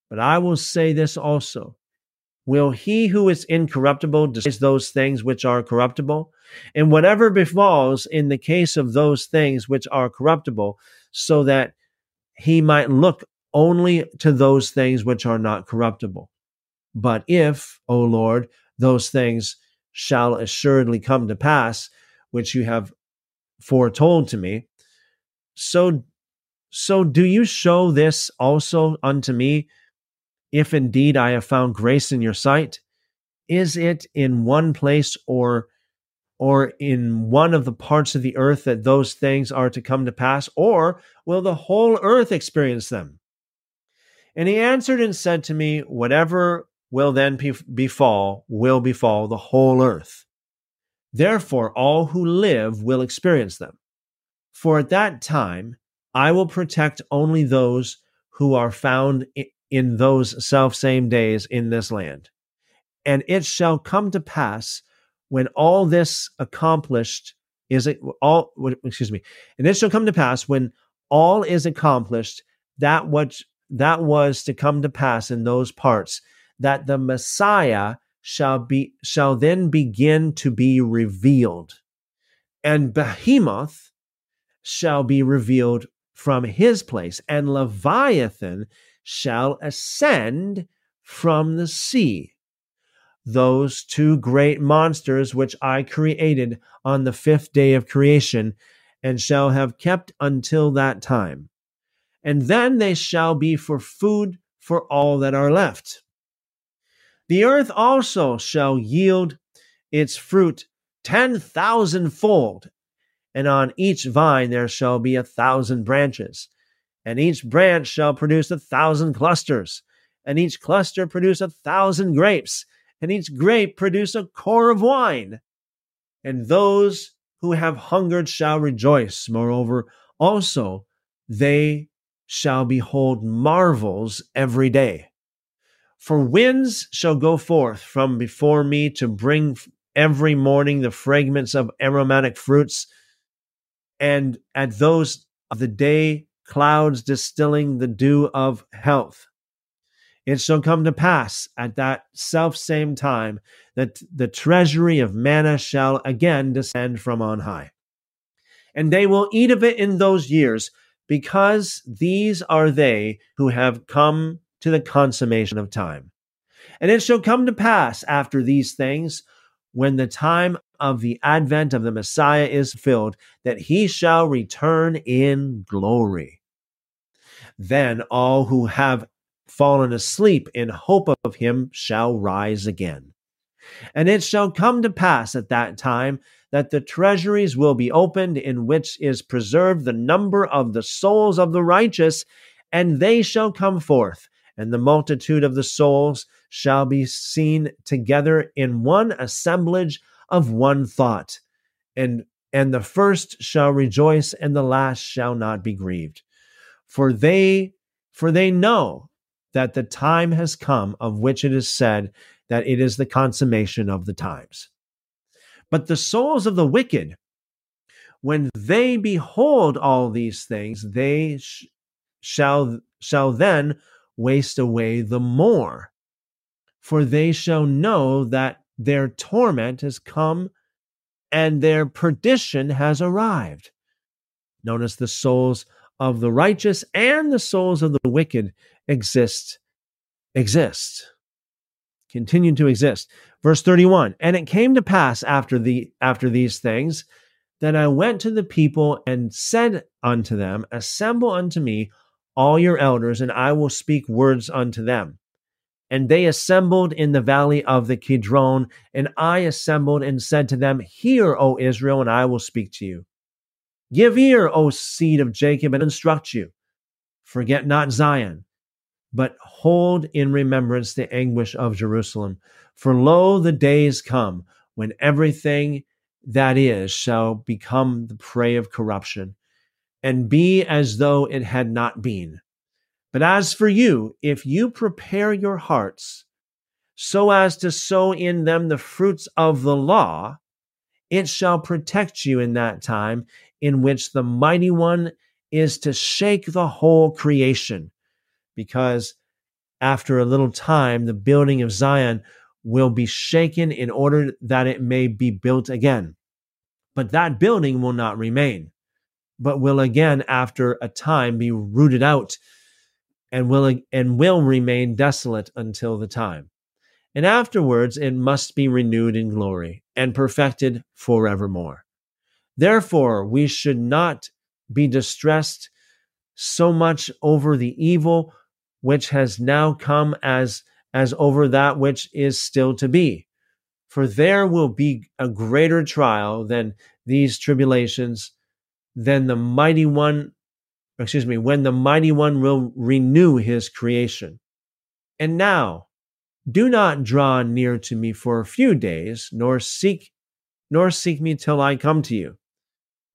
But I will say this also, will he who is incorruptible destroy those things which are corruptible? And whatever befalls in the case of those things which are corruptible, so that he might look only to those things which are not corruptible. But if, O Lord, those things shall assuredly come to pass, which you have foretold to me, so do you show this also unto me, if indeed I have found grace in your sight? Is it in one place or in one of the parts of the earth that those things are to come to pass, or will the whole earth experience them? And he answered and said to me, Whatever will then befall the whole earth. Therefore, all who live will experience them. For at that time, I will protect only those who are found in those selfsame days in this land. And it shall come to pass when all this and it shall come to pass when all is accomplished, that was to come to pass in those parts, that the Messiah shall then begin to be revealed, and Behemoth shall be revealed from his place, and Leviathan shall ascend from the sea. Those 2 great monsters which I created on the 5th day of creation, and shall have kept until that time. And then they shall be for food for all that are left. The earth also shall yield its fruit 10,000-fold, and on each vine there shall be 1,000 branches, and each branch shall produce 1,000 clusters, and each cluster produce 1,000 grapes, and each grape produce a core of wine. And those who have hungered shall rejoice. Moreover, also they shall behold marvels every day. For winds shall go forth from before me to bring every morning the fragments of aromatic fruits, and at those of the day clouds distilling the dew of health. It shall come to pass at that selfsame time that the treasury of manna shall again descend from on high. And they will eat of it in those years, because these are they who have come to the consummation of time. And it shall come to pass after these things, when the time of the advent of the Messiah is filled, that he shall return in glory. Then all who have fallen asleep in hope of him shall rise again. And it shall come to pass at that time that the treasuries will be opened, in which is preserved the number of the souls of the righteous, and they shall come forth, and the multitude of the souls shall be seen together in one assemblage of one thought, and the first shall rejoice, and the last shall not be grieved. For they know that the time has come of which it is said that it is the consummation of the times. But the souls of the wicked, when they behold all these things, they shall then waste away the more, for they shall know that their torment has come and their perdition has arrived. Notice the souls of the righteous and the souls of the wicked exist exist, continued to exist. Verse 31, and it came to pass after these things, that I went to the people and said unto them, assemble unto me all your elders, and I will speak words unto them. And they assembled in the valley of the Kidron, and I assembled and said to them, hear, O Israel, and I will speak to you. Give ear, O seed of Jacob, and instruct you. Forget not Zion, but hold in remembrance the anguish of Jerusalem. For lo, the days come when everything that is shall become the prey of corruption, and be as though it had not been. But as for you, if you prepare your hearts so as to sow in them the fruits of the law, it shall protect you in that time in which the Mighty One is to shake the whole creation. Because after a little time, the building of Zion will be shaken in order that it may be built again. But that building will not remain, but will again after a time be rooted out, and will remain desolate until the time. And afterwards it must be renewed in glory and perfected forevermore. Therefore we should not be distressed so much over the evil which has now come as over that which is still to be. For there will be a greater trial than these tribulations, when the Mighty One will renew his creation. And now, do not draw near to me for a few days, nor seek me till I come to you.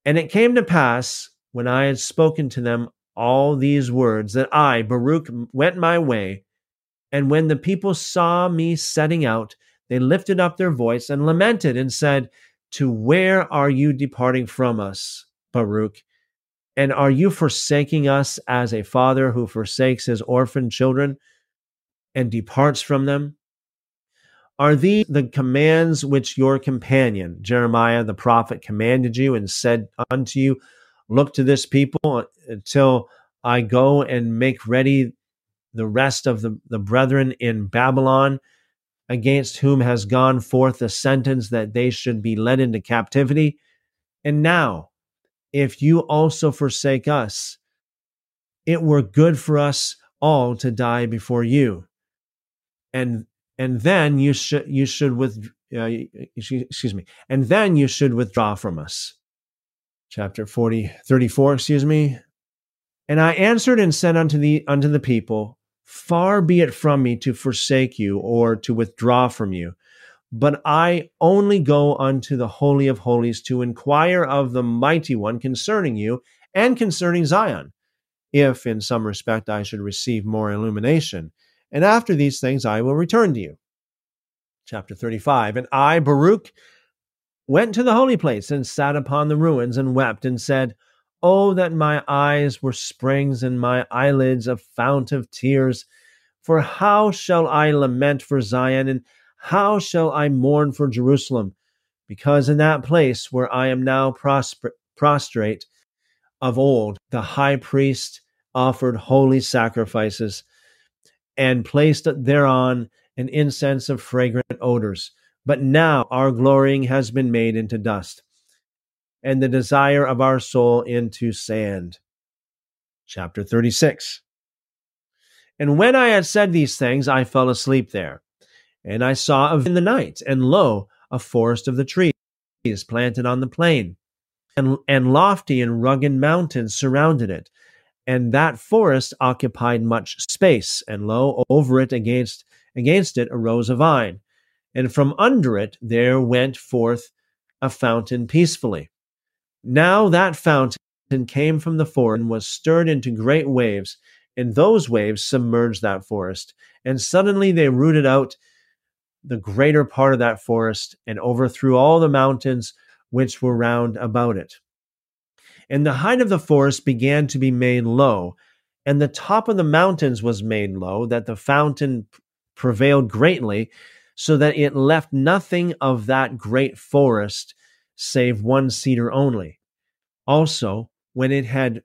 And it came to pass, when I had spoken to them all these words, that I, Baruch, went my way. And when the people saw me setting out, they lifted up their voice and lamented and said, to where are you departing from us, Baruch? And are you forsaking us as a father who forsakes his orphan children and departs from them? Are these the commands which your companion, Jeremiah the prophet, commanded you and said unto you, look to this people till I go and make ready the rest of the brethren in Babylon, against whom has gone forth the sentence that they should be led into captivity? And now, if you also forsake us, it were good for us all to die before you. And then you should withdraw from us. Chapter 34. And I answered and said unto the people, far be it from me to forsake you or to withdraw from you. But I only go unto the Holy of Holies to inquire of the Mighty One concerning you and concerning Zion, if in some respect I should receive more illumination. And after these things I will return to you. Chapter 35. And I, Baruch, went to the holy place and sat upon the ruins and wept and said, oh, that my eyes were springs and my eyelids a fount of tears. For how shall I lament for Zion, and how shall I mourn for Jerusalem? Because in that place where I am now prostrate, of old the high priest offered holy sacrifices and placed thereon an incense of fragrant odors. But now our glorying has been made into dust, and the desire of our soul into sand. Chapter 36. And when I had said these things, I fell asleep there. And I saw in the night, and lo, a forest of the trees planted on the plain, and lofty and rugged mountains surrounded it. And that forest occupied much space, and lo, over it against it arose a vine, and from under it there went forth a fountain peacefully. Now that fountain came from the forest and was stirred into great waves, and those waves submerged that forest, and suddenly they rooted out the greater part of that forest, and overthrew all the mountains which were round about it. And the height of the forest began to be made low, and the top of the mountains was made low, that the fountain prevailed greatly, so that it left nothing of that great forest, save one cedar only. Also, when it had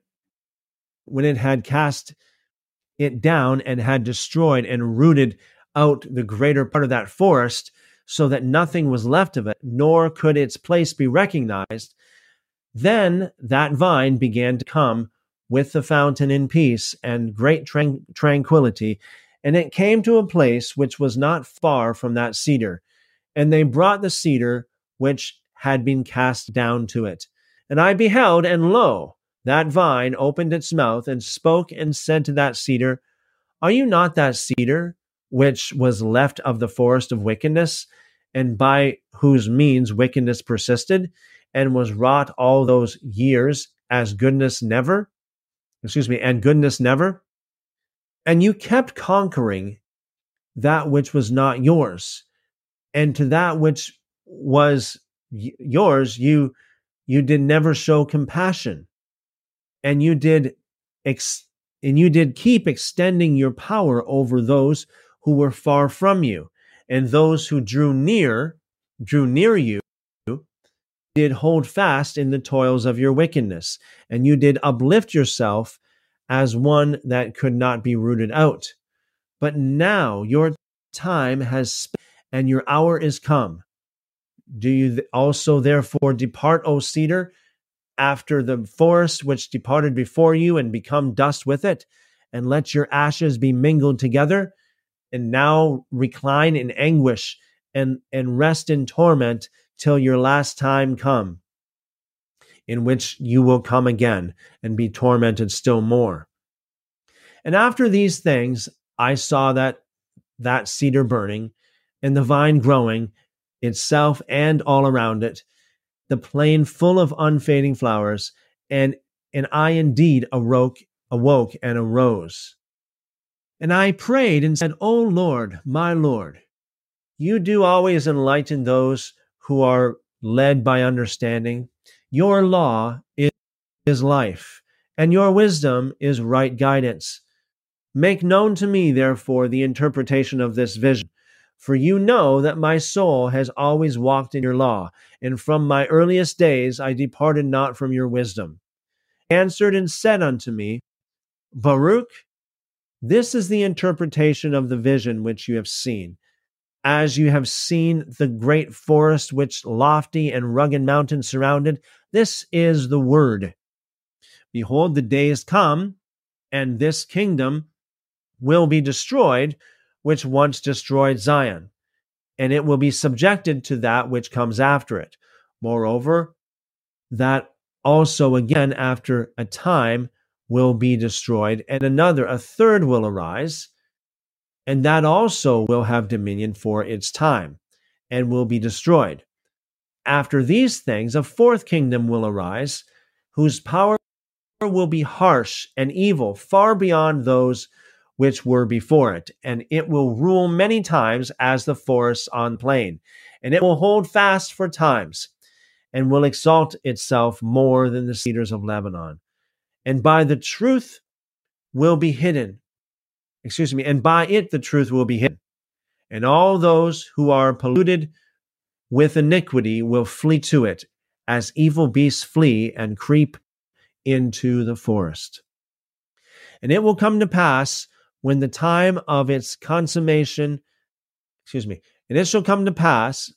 cast it down and had destroyed and rooted out the greater part of that forest so that nothing was left of it, nor could its place be recognized. Then that vine began to come with the fountain in peace and great tranquility, and it came to a place which was not far from that cedar. And they brought the cedar which had been cast down to it. And I beheld, and lo, that vine opened its mouth and spoke and said to that cedar, Are you not that cedar which was left of the forest of wickedness, and by whose means wickedness persisted, and was wrought all those years as goodness never? And goodness never? And you kept conquering that which was not yours, and to that which was yours you did never show compassion, and you did keep extending your power over those who were far from you, and those who drew near you did hold fast in the toils of your wickedness, and you did uplift yourself as one that could not be rooted out. But now your time has spent, and your hour is come. Do you also therefore depart, O cedar, after the forest which departed before you, and become dust with it, and let your ashes be mingled together, and now recline in anguish, and rest in torment, till your last time come, in which you will come again and be tormented still more. And after these things, I saw that cedar burning, and the vine growing, itself and all around it, the plain full of unfading flowers, and I indeed awoke and arose. And I prayed and said, O Lord, my Lord, you do always enlighten those who are led by understanding. Your law is life, and your wisdom is right guidance. Make known to me, therefore, the interpretation of this vision, for you know that my soul has always walked in your law, and from my earliest days I departed not from your wisdom. Answered and said unto me, Baruch, this is the interpretation of the vision which you have seen. As you have seen the great forest which lofty and rugged mountains surrounded, this is the word. Behold, the days come, and this kingdom will be destroyed, which once destroyed Zion, and it will be subjected to that which comes after it. Moreover, that also again after a time will be destroyed, and another, a third will arise, and that also will have dominion for its time, and will be destroyed. After these things, a fourth kingdom will arise, whose power will be harsh and evil, far beyond those which were before it, and it will rule many times as the forests on plain, and it will hold fast for times, and will exalt itself more than the cedars of Lebanon. And by it the truth will be hidden. And all those who are polluted with iniquity will flee to it, as evil beasts flee and creep into the forest. And it will come to pass when the time of its consummation, and it will come to pass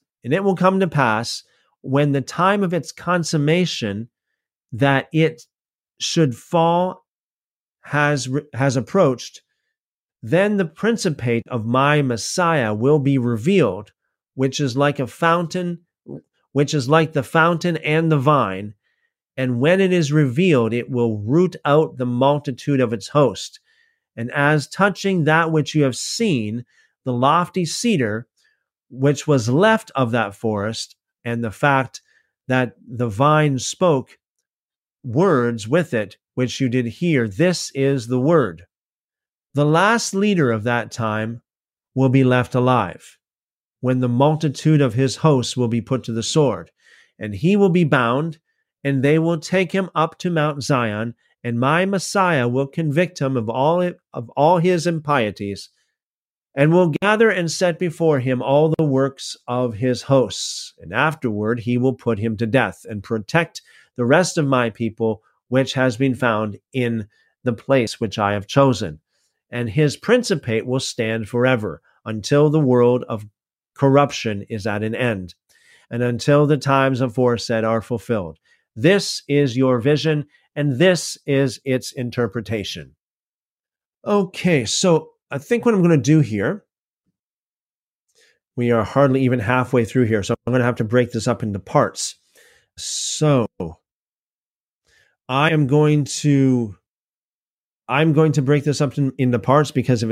when the time of its consummation that it should fall has approached. Then the principate of my Messiah will be revealed, which is like the fountain and the vine. And when it is revealed, it will root out the multitude of its host. And as touching that which you have seen, the lofty cedar, which was left of that forest, and the fact that the vine spoke words with it, which you did hear, this is the word. The last leader of that time will be left alive, when the multitude of his hosts will be put to the sword, and he will be bound, and they will take him up to Mount Zion, and my Messiah will convict him of all his impieties, and will gather and set before him all the works of his hosts, and afterward he will put him to death, and protect the rest of my people, which has been found in the place which I have chosen. and his principate will stand forever until the world of corruption is at an end, and until the times aforesaid are fulfilled. This is your vision, and this is its interpretation. Okay, so I think what I'm going to do here, we are hardly even halfway through here, so I'm going to have to break this up into parts. So I'm going to break this up into parts because of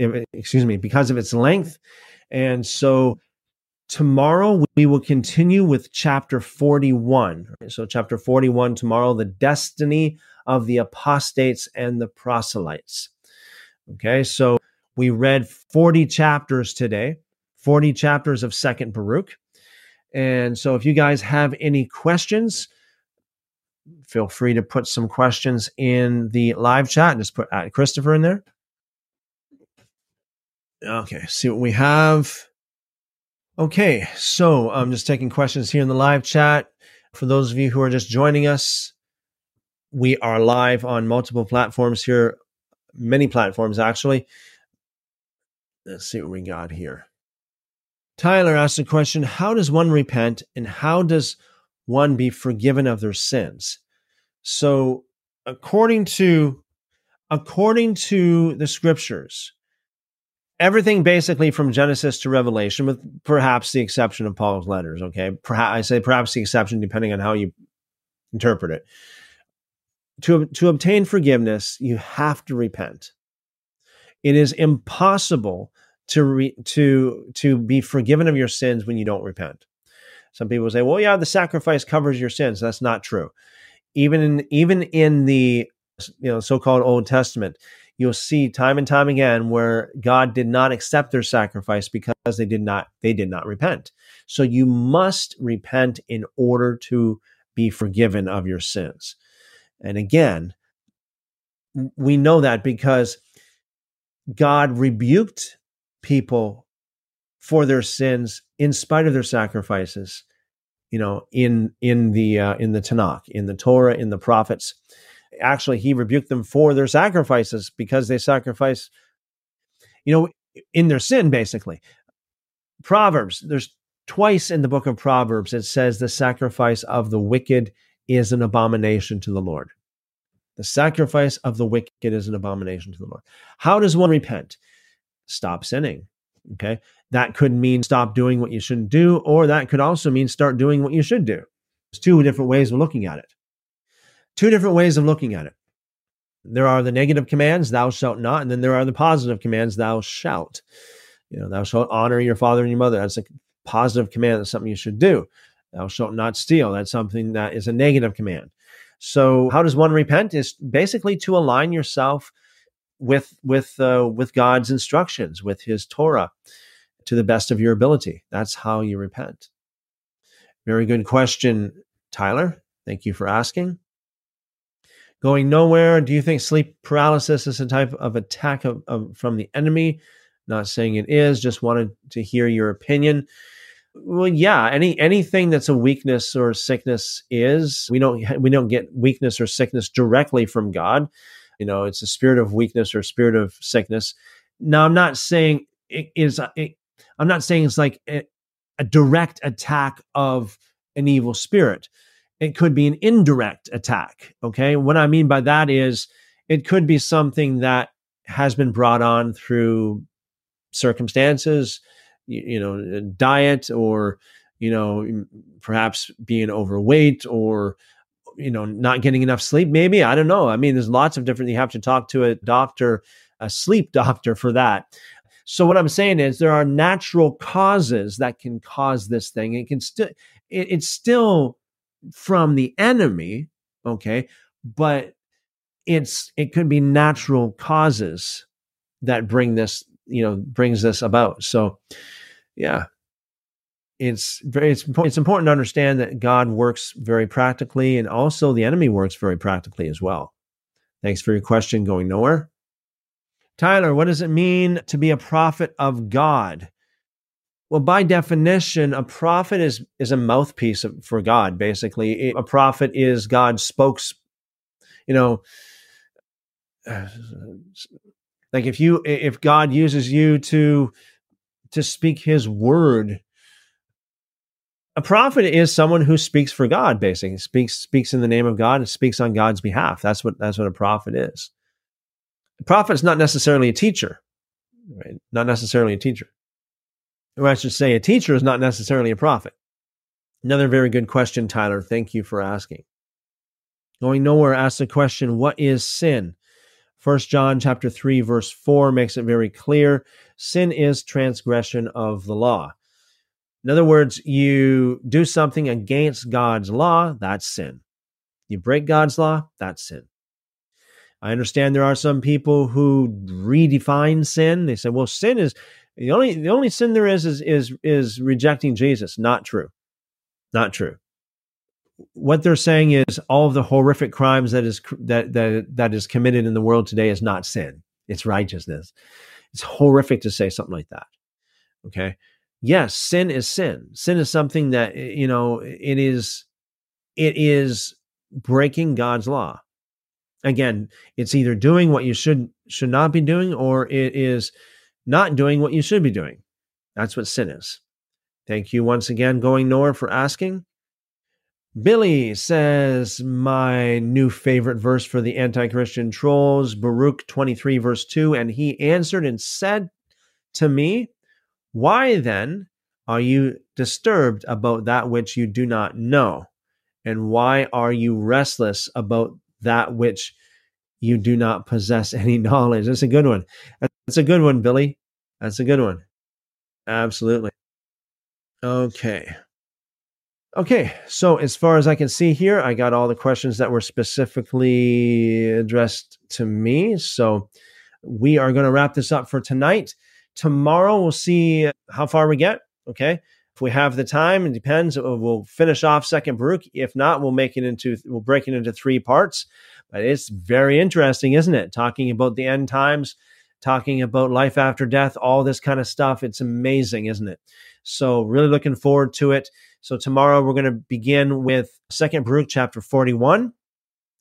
its length. And so tomorrow we will continue with chapter 41. So chapter 41 tomorrow, the destiny of the apostates and the proselytes. Okay, so we read 40 chapters today, 40 chapters of 2 Baruch. And so if you guys have any questions, feel free to put some questions in the live chat. Just put @Christopher in there. Okay, see what we have. Okay, so I'm just taking questions here in the live chat. For those of you who are just joining us, we are live on multiple platforms here, many platforms actually. Let's see what we got here. Tyler asked a question, how does one repent and how does one be forgiven of their sins? So according to the scriptures, everything basically from Genesis to Revelation, with perhaps the exception of Paul's letters, okay? I say perhaps the exception depending on how you interpret it. To obtain forgiveness, you have to repent. It is impossible to be forgiven of your sins when you don't repent. Some people say, well, yeah, the sacrifice covers your sins. That's not true. Even in the so-called Old Testament, you'll see time and time again where God did not accept their sacrifice because they did not repent. So you must repent in order to be forgiven of your sins. And again, we know that because God rebuked people for their sins in spite of their sacrifices, in the Tanakh, in the Torah, in the prophets. Actually, he rebuked them for their sacrifices because they sacrifice, in their sin, basically. Proverbs, there's twice in the book of Proverbs, it says the sacrifice of the wicked is an abomination to the Lord. The sacrifice of the wicked is an abomination to the Lord. How does one repent? Stop sinning, okay? That could mean stop doing what you shouldn't do, or that could also mean start doing what you should do. There's two different ways of looking at it. There are the negative commands, thou shalt not, and then there are the positive commands, thou shalt. Thou shalt honor your father and your mother. That's a positive command. That's something you should do. Thou shalt not steal. That's something that is a negative command. So how does one repent? Is basically to align yourself with God's instructions, with his Torah, to the best of your ability. That's how you repent. Very good question, Tyler. Thank you for asking. Going nowhere, do you think sleep paralysis is a type of attack from the enemy? Not saying it is, just wanted to hear your opinion. Well, yeah, anything that's a weakness or sickness is. We don't get weakness or sickness directly from God. It's a spirit of weakness or spirit of sickness. Now, I'm not saying it's like a direct attack of an evil spirit. It could be an indirect attack, okay? What I mean by that is it could be something that has been brought on through circumstances, diet, or, perhaps being overweight, or, not getting enough sleep, maybe. I don't know. I mean, there's lots of different, you have to talk to a doctor, a sleep doctor, for that. So what I'm saying is there are natural causes that can cause this thing. It's still from the enemy, okay, but it could be natural causes that brings this about. So yeah, it's important to understand that God works very practically, and also the enemy works very practically as well. Thanks for your question, Going Nowhere. Tyler, what does it mean to be a prophet of God? Well, by definition, a prophet is a mouthpiece for God, basically. A prophet is God's spokes, like if God uses you to speak his word, a prophet is someone who speaks for God, basically speaks in the name of God and speaks on God's behalf. That's what a prophet is. A prophet is not necessarily a teacher, right? Not necessarily a teacher. Or I should say, a teacher is not necessarily a prophet. Another very good question, Tyler. Thank you for asking. Going Nowhere asks the question, what is sin? 1 John chapter 3, verse 4 makes it very clear. Sin is transgression of the law. In other words, you do something against God's law, that's sin. You break God's law, that's sin. I understand there are some people who redefine sin. They say, well, sin is, the only sin there is rejecting Jesus. Not true. Not true. What they're saying is all of the horrific crimes that is committed in the world today is not sin. It's righteousness. It's horrific to say something like that. Okay. Yes, sin is sin. Sin is something that, you know, it is breaking God's law. Again, it's either doing what you should not be doing, or it is not doing what you should be doing. That's what sin is. Thank you once again, Going Nowhere, for asking. Billy says, my new favorite verse for the anti-Christian trolls, Baruch 23, verse 2, and he answered and said to me, why then are you disturbed about that which you do not know? And why are you restless about that which you do not possess any knowledge? That's a good one. That's a good one, Billy. That's a good one. Absolutely. Okay. Okay, so as far as I can see here, I got all the questions that were specifically addressed to me. So we are going to wrap this up for tonight. Tomorrow we'll see how far we get, okay? If we have the time, it depends. We'll finish off 2nd Baruch. If not, we'll break it into 3 parts. But it's very interesting, isn't it? Talking about the end times, talking about life after death, all this kind of stuff. It's amazing, isn't it? So really looking forward to it. So tomorrow we're going to begin with 2nd Baruch chapter 41.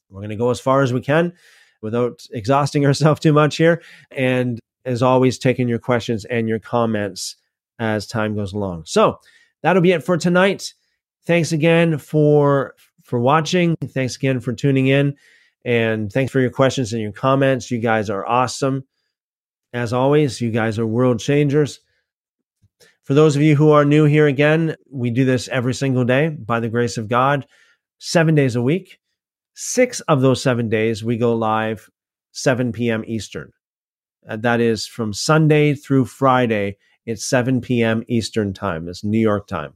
We're going to go as far as we can without exhausting ourselves too much here. And as always, taking your questions and your comments as time goes along. So that'll be it for tonight. Thanks again for watching. Thanks again for tuning in. And thanks for your questions and your comments. You guys are awesome. As always, you guys are world changers. For those of you who are new here, again, we do this every single day by the grace of God, 7 days a week. 6 of those 7 days, we go live 7 p.m. Eastern. That is from Sunday through Friday. It's 7 p.m. Eastern time. It's New York time.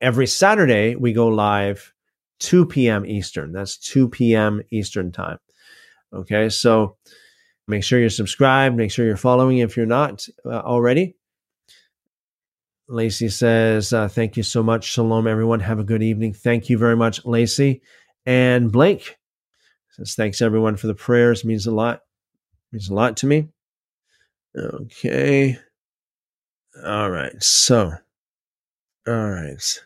Every Saturday, we go live 2 p.m. Eastern. That's 2 p.m. Eastern time. Okay, so make sure you're subscribed. Make sure you're following if you're not already. Lacey says, thank you so much. Shalom, everyone. Have a good evening. Thank you very much, Lacey. And Blake says, thanks, everyone, for the prayers. It means a lot. It means a lot to me. Okay. All right. So, all right.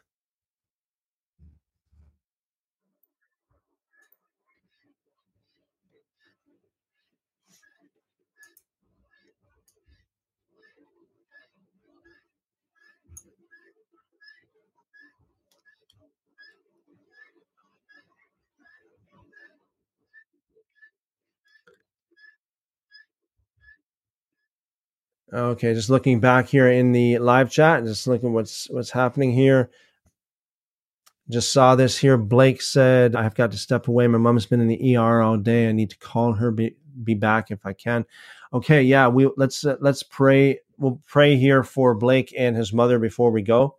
Okay, just looking back here in the live chat, just looking what's happening here. Just saw this here. Blake said, I've got to step away. My mom's been in the ER all day. I need to call her. Be back if I can. Okay, yeah, let's pray. We'll pray here for Blake and his mother before we go.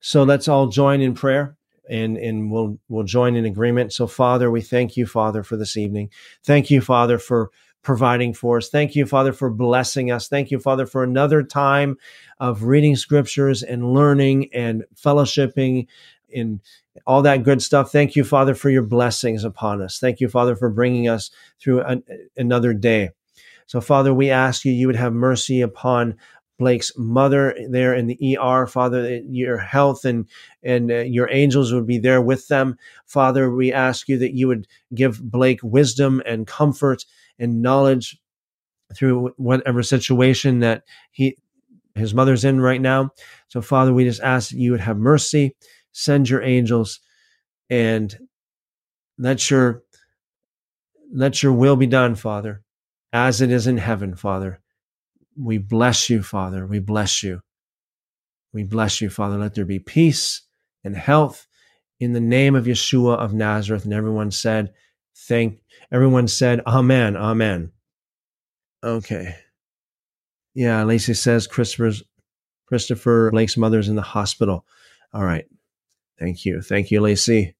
So let's all join in prayer. And we'll join in agreement. So, Father, we thank you, Father, for this evening. Thank you, Father, for providing for us. Thank you, Father, for blessing us. Thank you, Father, for another time of reading scriptures and learning and fellowshipping and all that good stuff. Thank you, Father, for your blessings upon us. Thank you, Father, for bringing us through another day. So, Father, we ask you would have mercy upon Blake's mother there in the ER, Father, your health and your angels would be there with them. Father, we ask you that you would give Blake wisdom and comfort and knowledge through whatever situation that his mother's in right now. So, Father, we just ask that you would have mercy, send your angels, and let your will be done, Father, as it is in heaven, Father. We bless you, Father. We bless you. We bless you, Father. Let there be peace and health in the name of Yeshua of Nazareth. And everyone said, Amen, Amen. Okay. Yeah, Lacey says Christopher Blake's mother's in the hospital. All right. Thank you. Thank you, Lacey.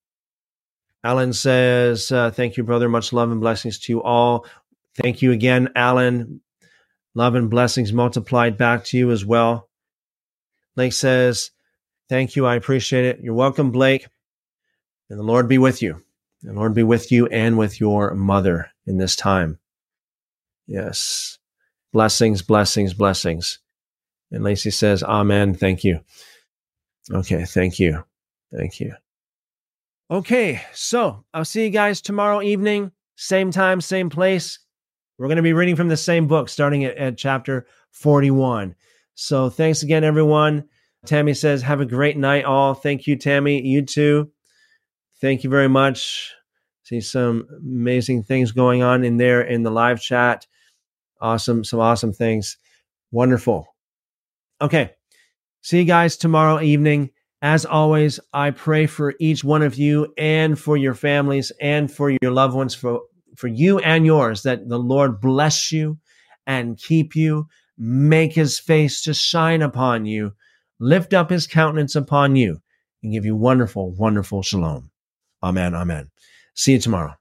Alan says, thank you, brother. Much love and blessings to you all. Thank you again, Alan. Love and blessings multiplied back to you as well. Blake says, thank you. I appreciate it. You're welcome, Blake. And the Lord be with you. The Lord be with you and with your mother in this time. Yes. Blessings, blessings, blessings. And Lacey says, Amen. Thank you. Okay. Thank you. Thank you. Okay. So I'll see you guys tomorrow evening. Same time, same place. We're going to be reading from the same book, starting at chapter 41. So thanks again, everyone. Tammy says, have a great night, all. Thank you, Tammy. You too. Thank you very much. See some amazing things going on in there in the live chat. Awesome. Some awesome things. Wonderful. Okay. See you guys tomorrow evening. As always, I pray for each one of you and for your families and for your loved ones, for you and yours, that the Lord bless you and keep you, make his face to shine upon you, lift up his countenance upon you, and give you wonderful, wonderful shalom. Amen, amen. See you tomorrow.